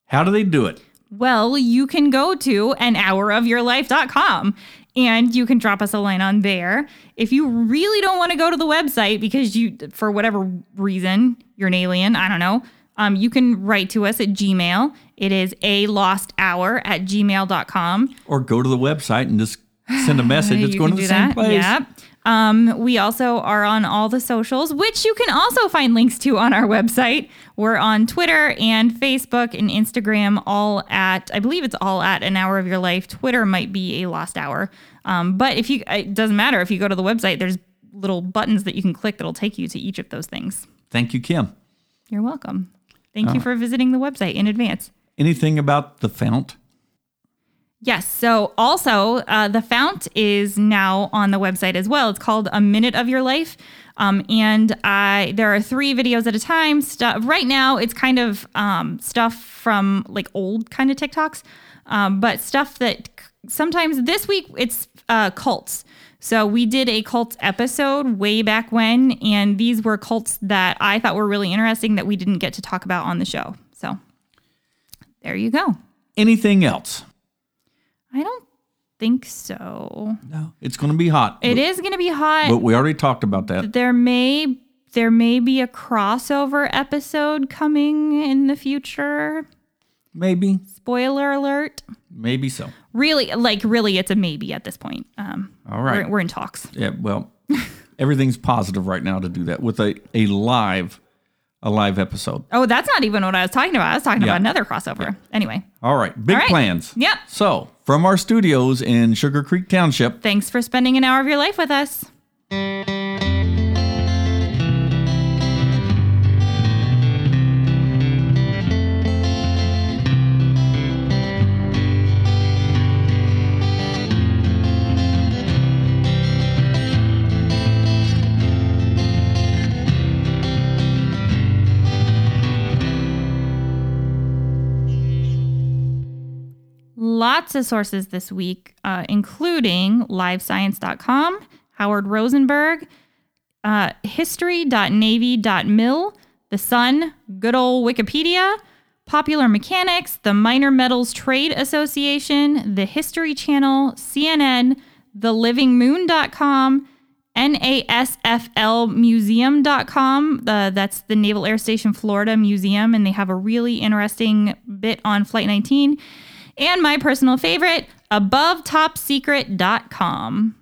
how do they do it? Well, you can go to an hour of your life dot com. And you can drop us a line on there. If you really don't want to go to the website because you, for whatever reason, you're an alien, I don't know, um, you can write to us at Gmail. It is a lost hour at gmail dot com. Or go to the website and just send a message. It's going to the same that. place. Yep. Um, we also are on all the socials, which you can also find links to on our website. We're on Twitter and Facebook and Instagram, all at, I believe it's all at An Hour of Your Life. Twitter might be A Lost Hour. Um, but if you, it doesn't matter. If you go to the website, there's little buttons that you can click that'll take you to each of those things. Thank you, Kim. You're welcome. Thank uh, you for visiting the website in advance. Anything about the fount? Yes. So also, uh, the fount is now on the website as well. It's called A Minute of Your Life. Um, and I, there are three videos at a time. Stuff right now, it's kind of um, stuff from like old kind of TikToks, um, but stuff that sometimes this week it's uh, cults. So we did a cults episode way back when, and these were cults that I thought were really interesting that we didn't get to talk about on the show. So there you go. Anything else? I don't think so. No, it's going to be hot. It but, is going to be hot. But we already talked about that. There may there may be a crossover episode coming in the future. Maybe. Spoiler alert. Maybe so. Really, like really, it's a maybe at this point. Um, All right. We're, we're in talks. Yeah, well, everything's positive right now to do that with a, a live a live episode. Oh, that's not even what I was talking about. I was talking yeah. about another crossover. Yeah. Anyway. All right. Big All right. plans. Yep. So, from our studios in Sugar Creek Township. Thanks for spending an hour of your life with us. Lots of sources this week, uh, including live science dot com, Howard Rosenberg, uh, history dot navy dot mil, The Sun, good old Wikipedia, Popular Mechanics, the Minor Metals Trade Association, the History Channel, C N N, the living moon dot com, N A S F L museum dot com. Uh, that's the Naval Air Station Florida Museum, and they have a really interesting bit on Flight nineteen. And my personal favorite, above top secret dot com.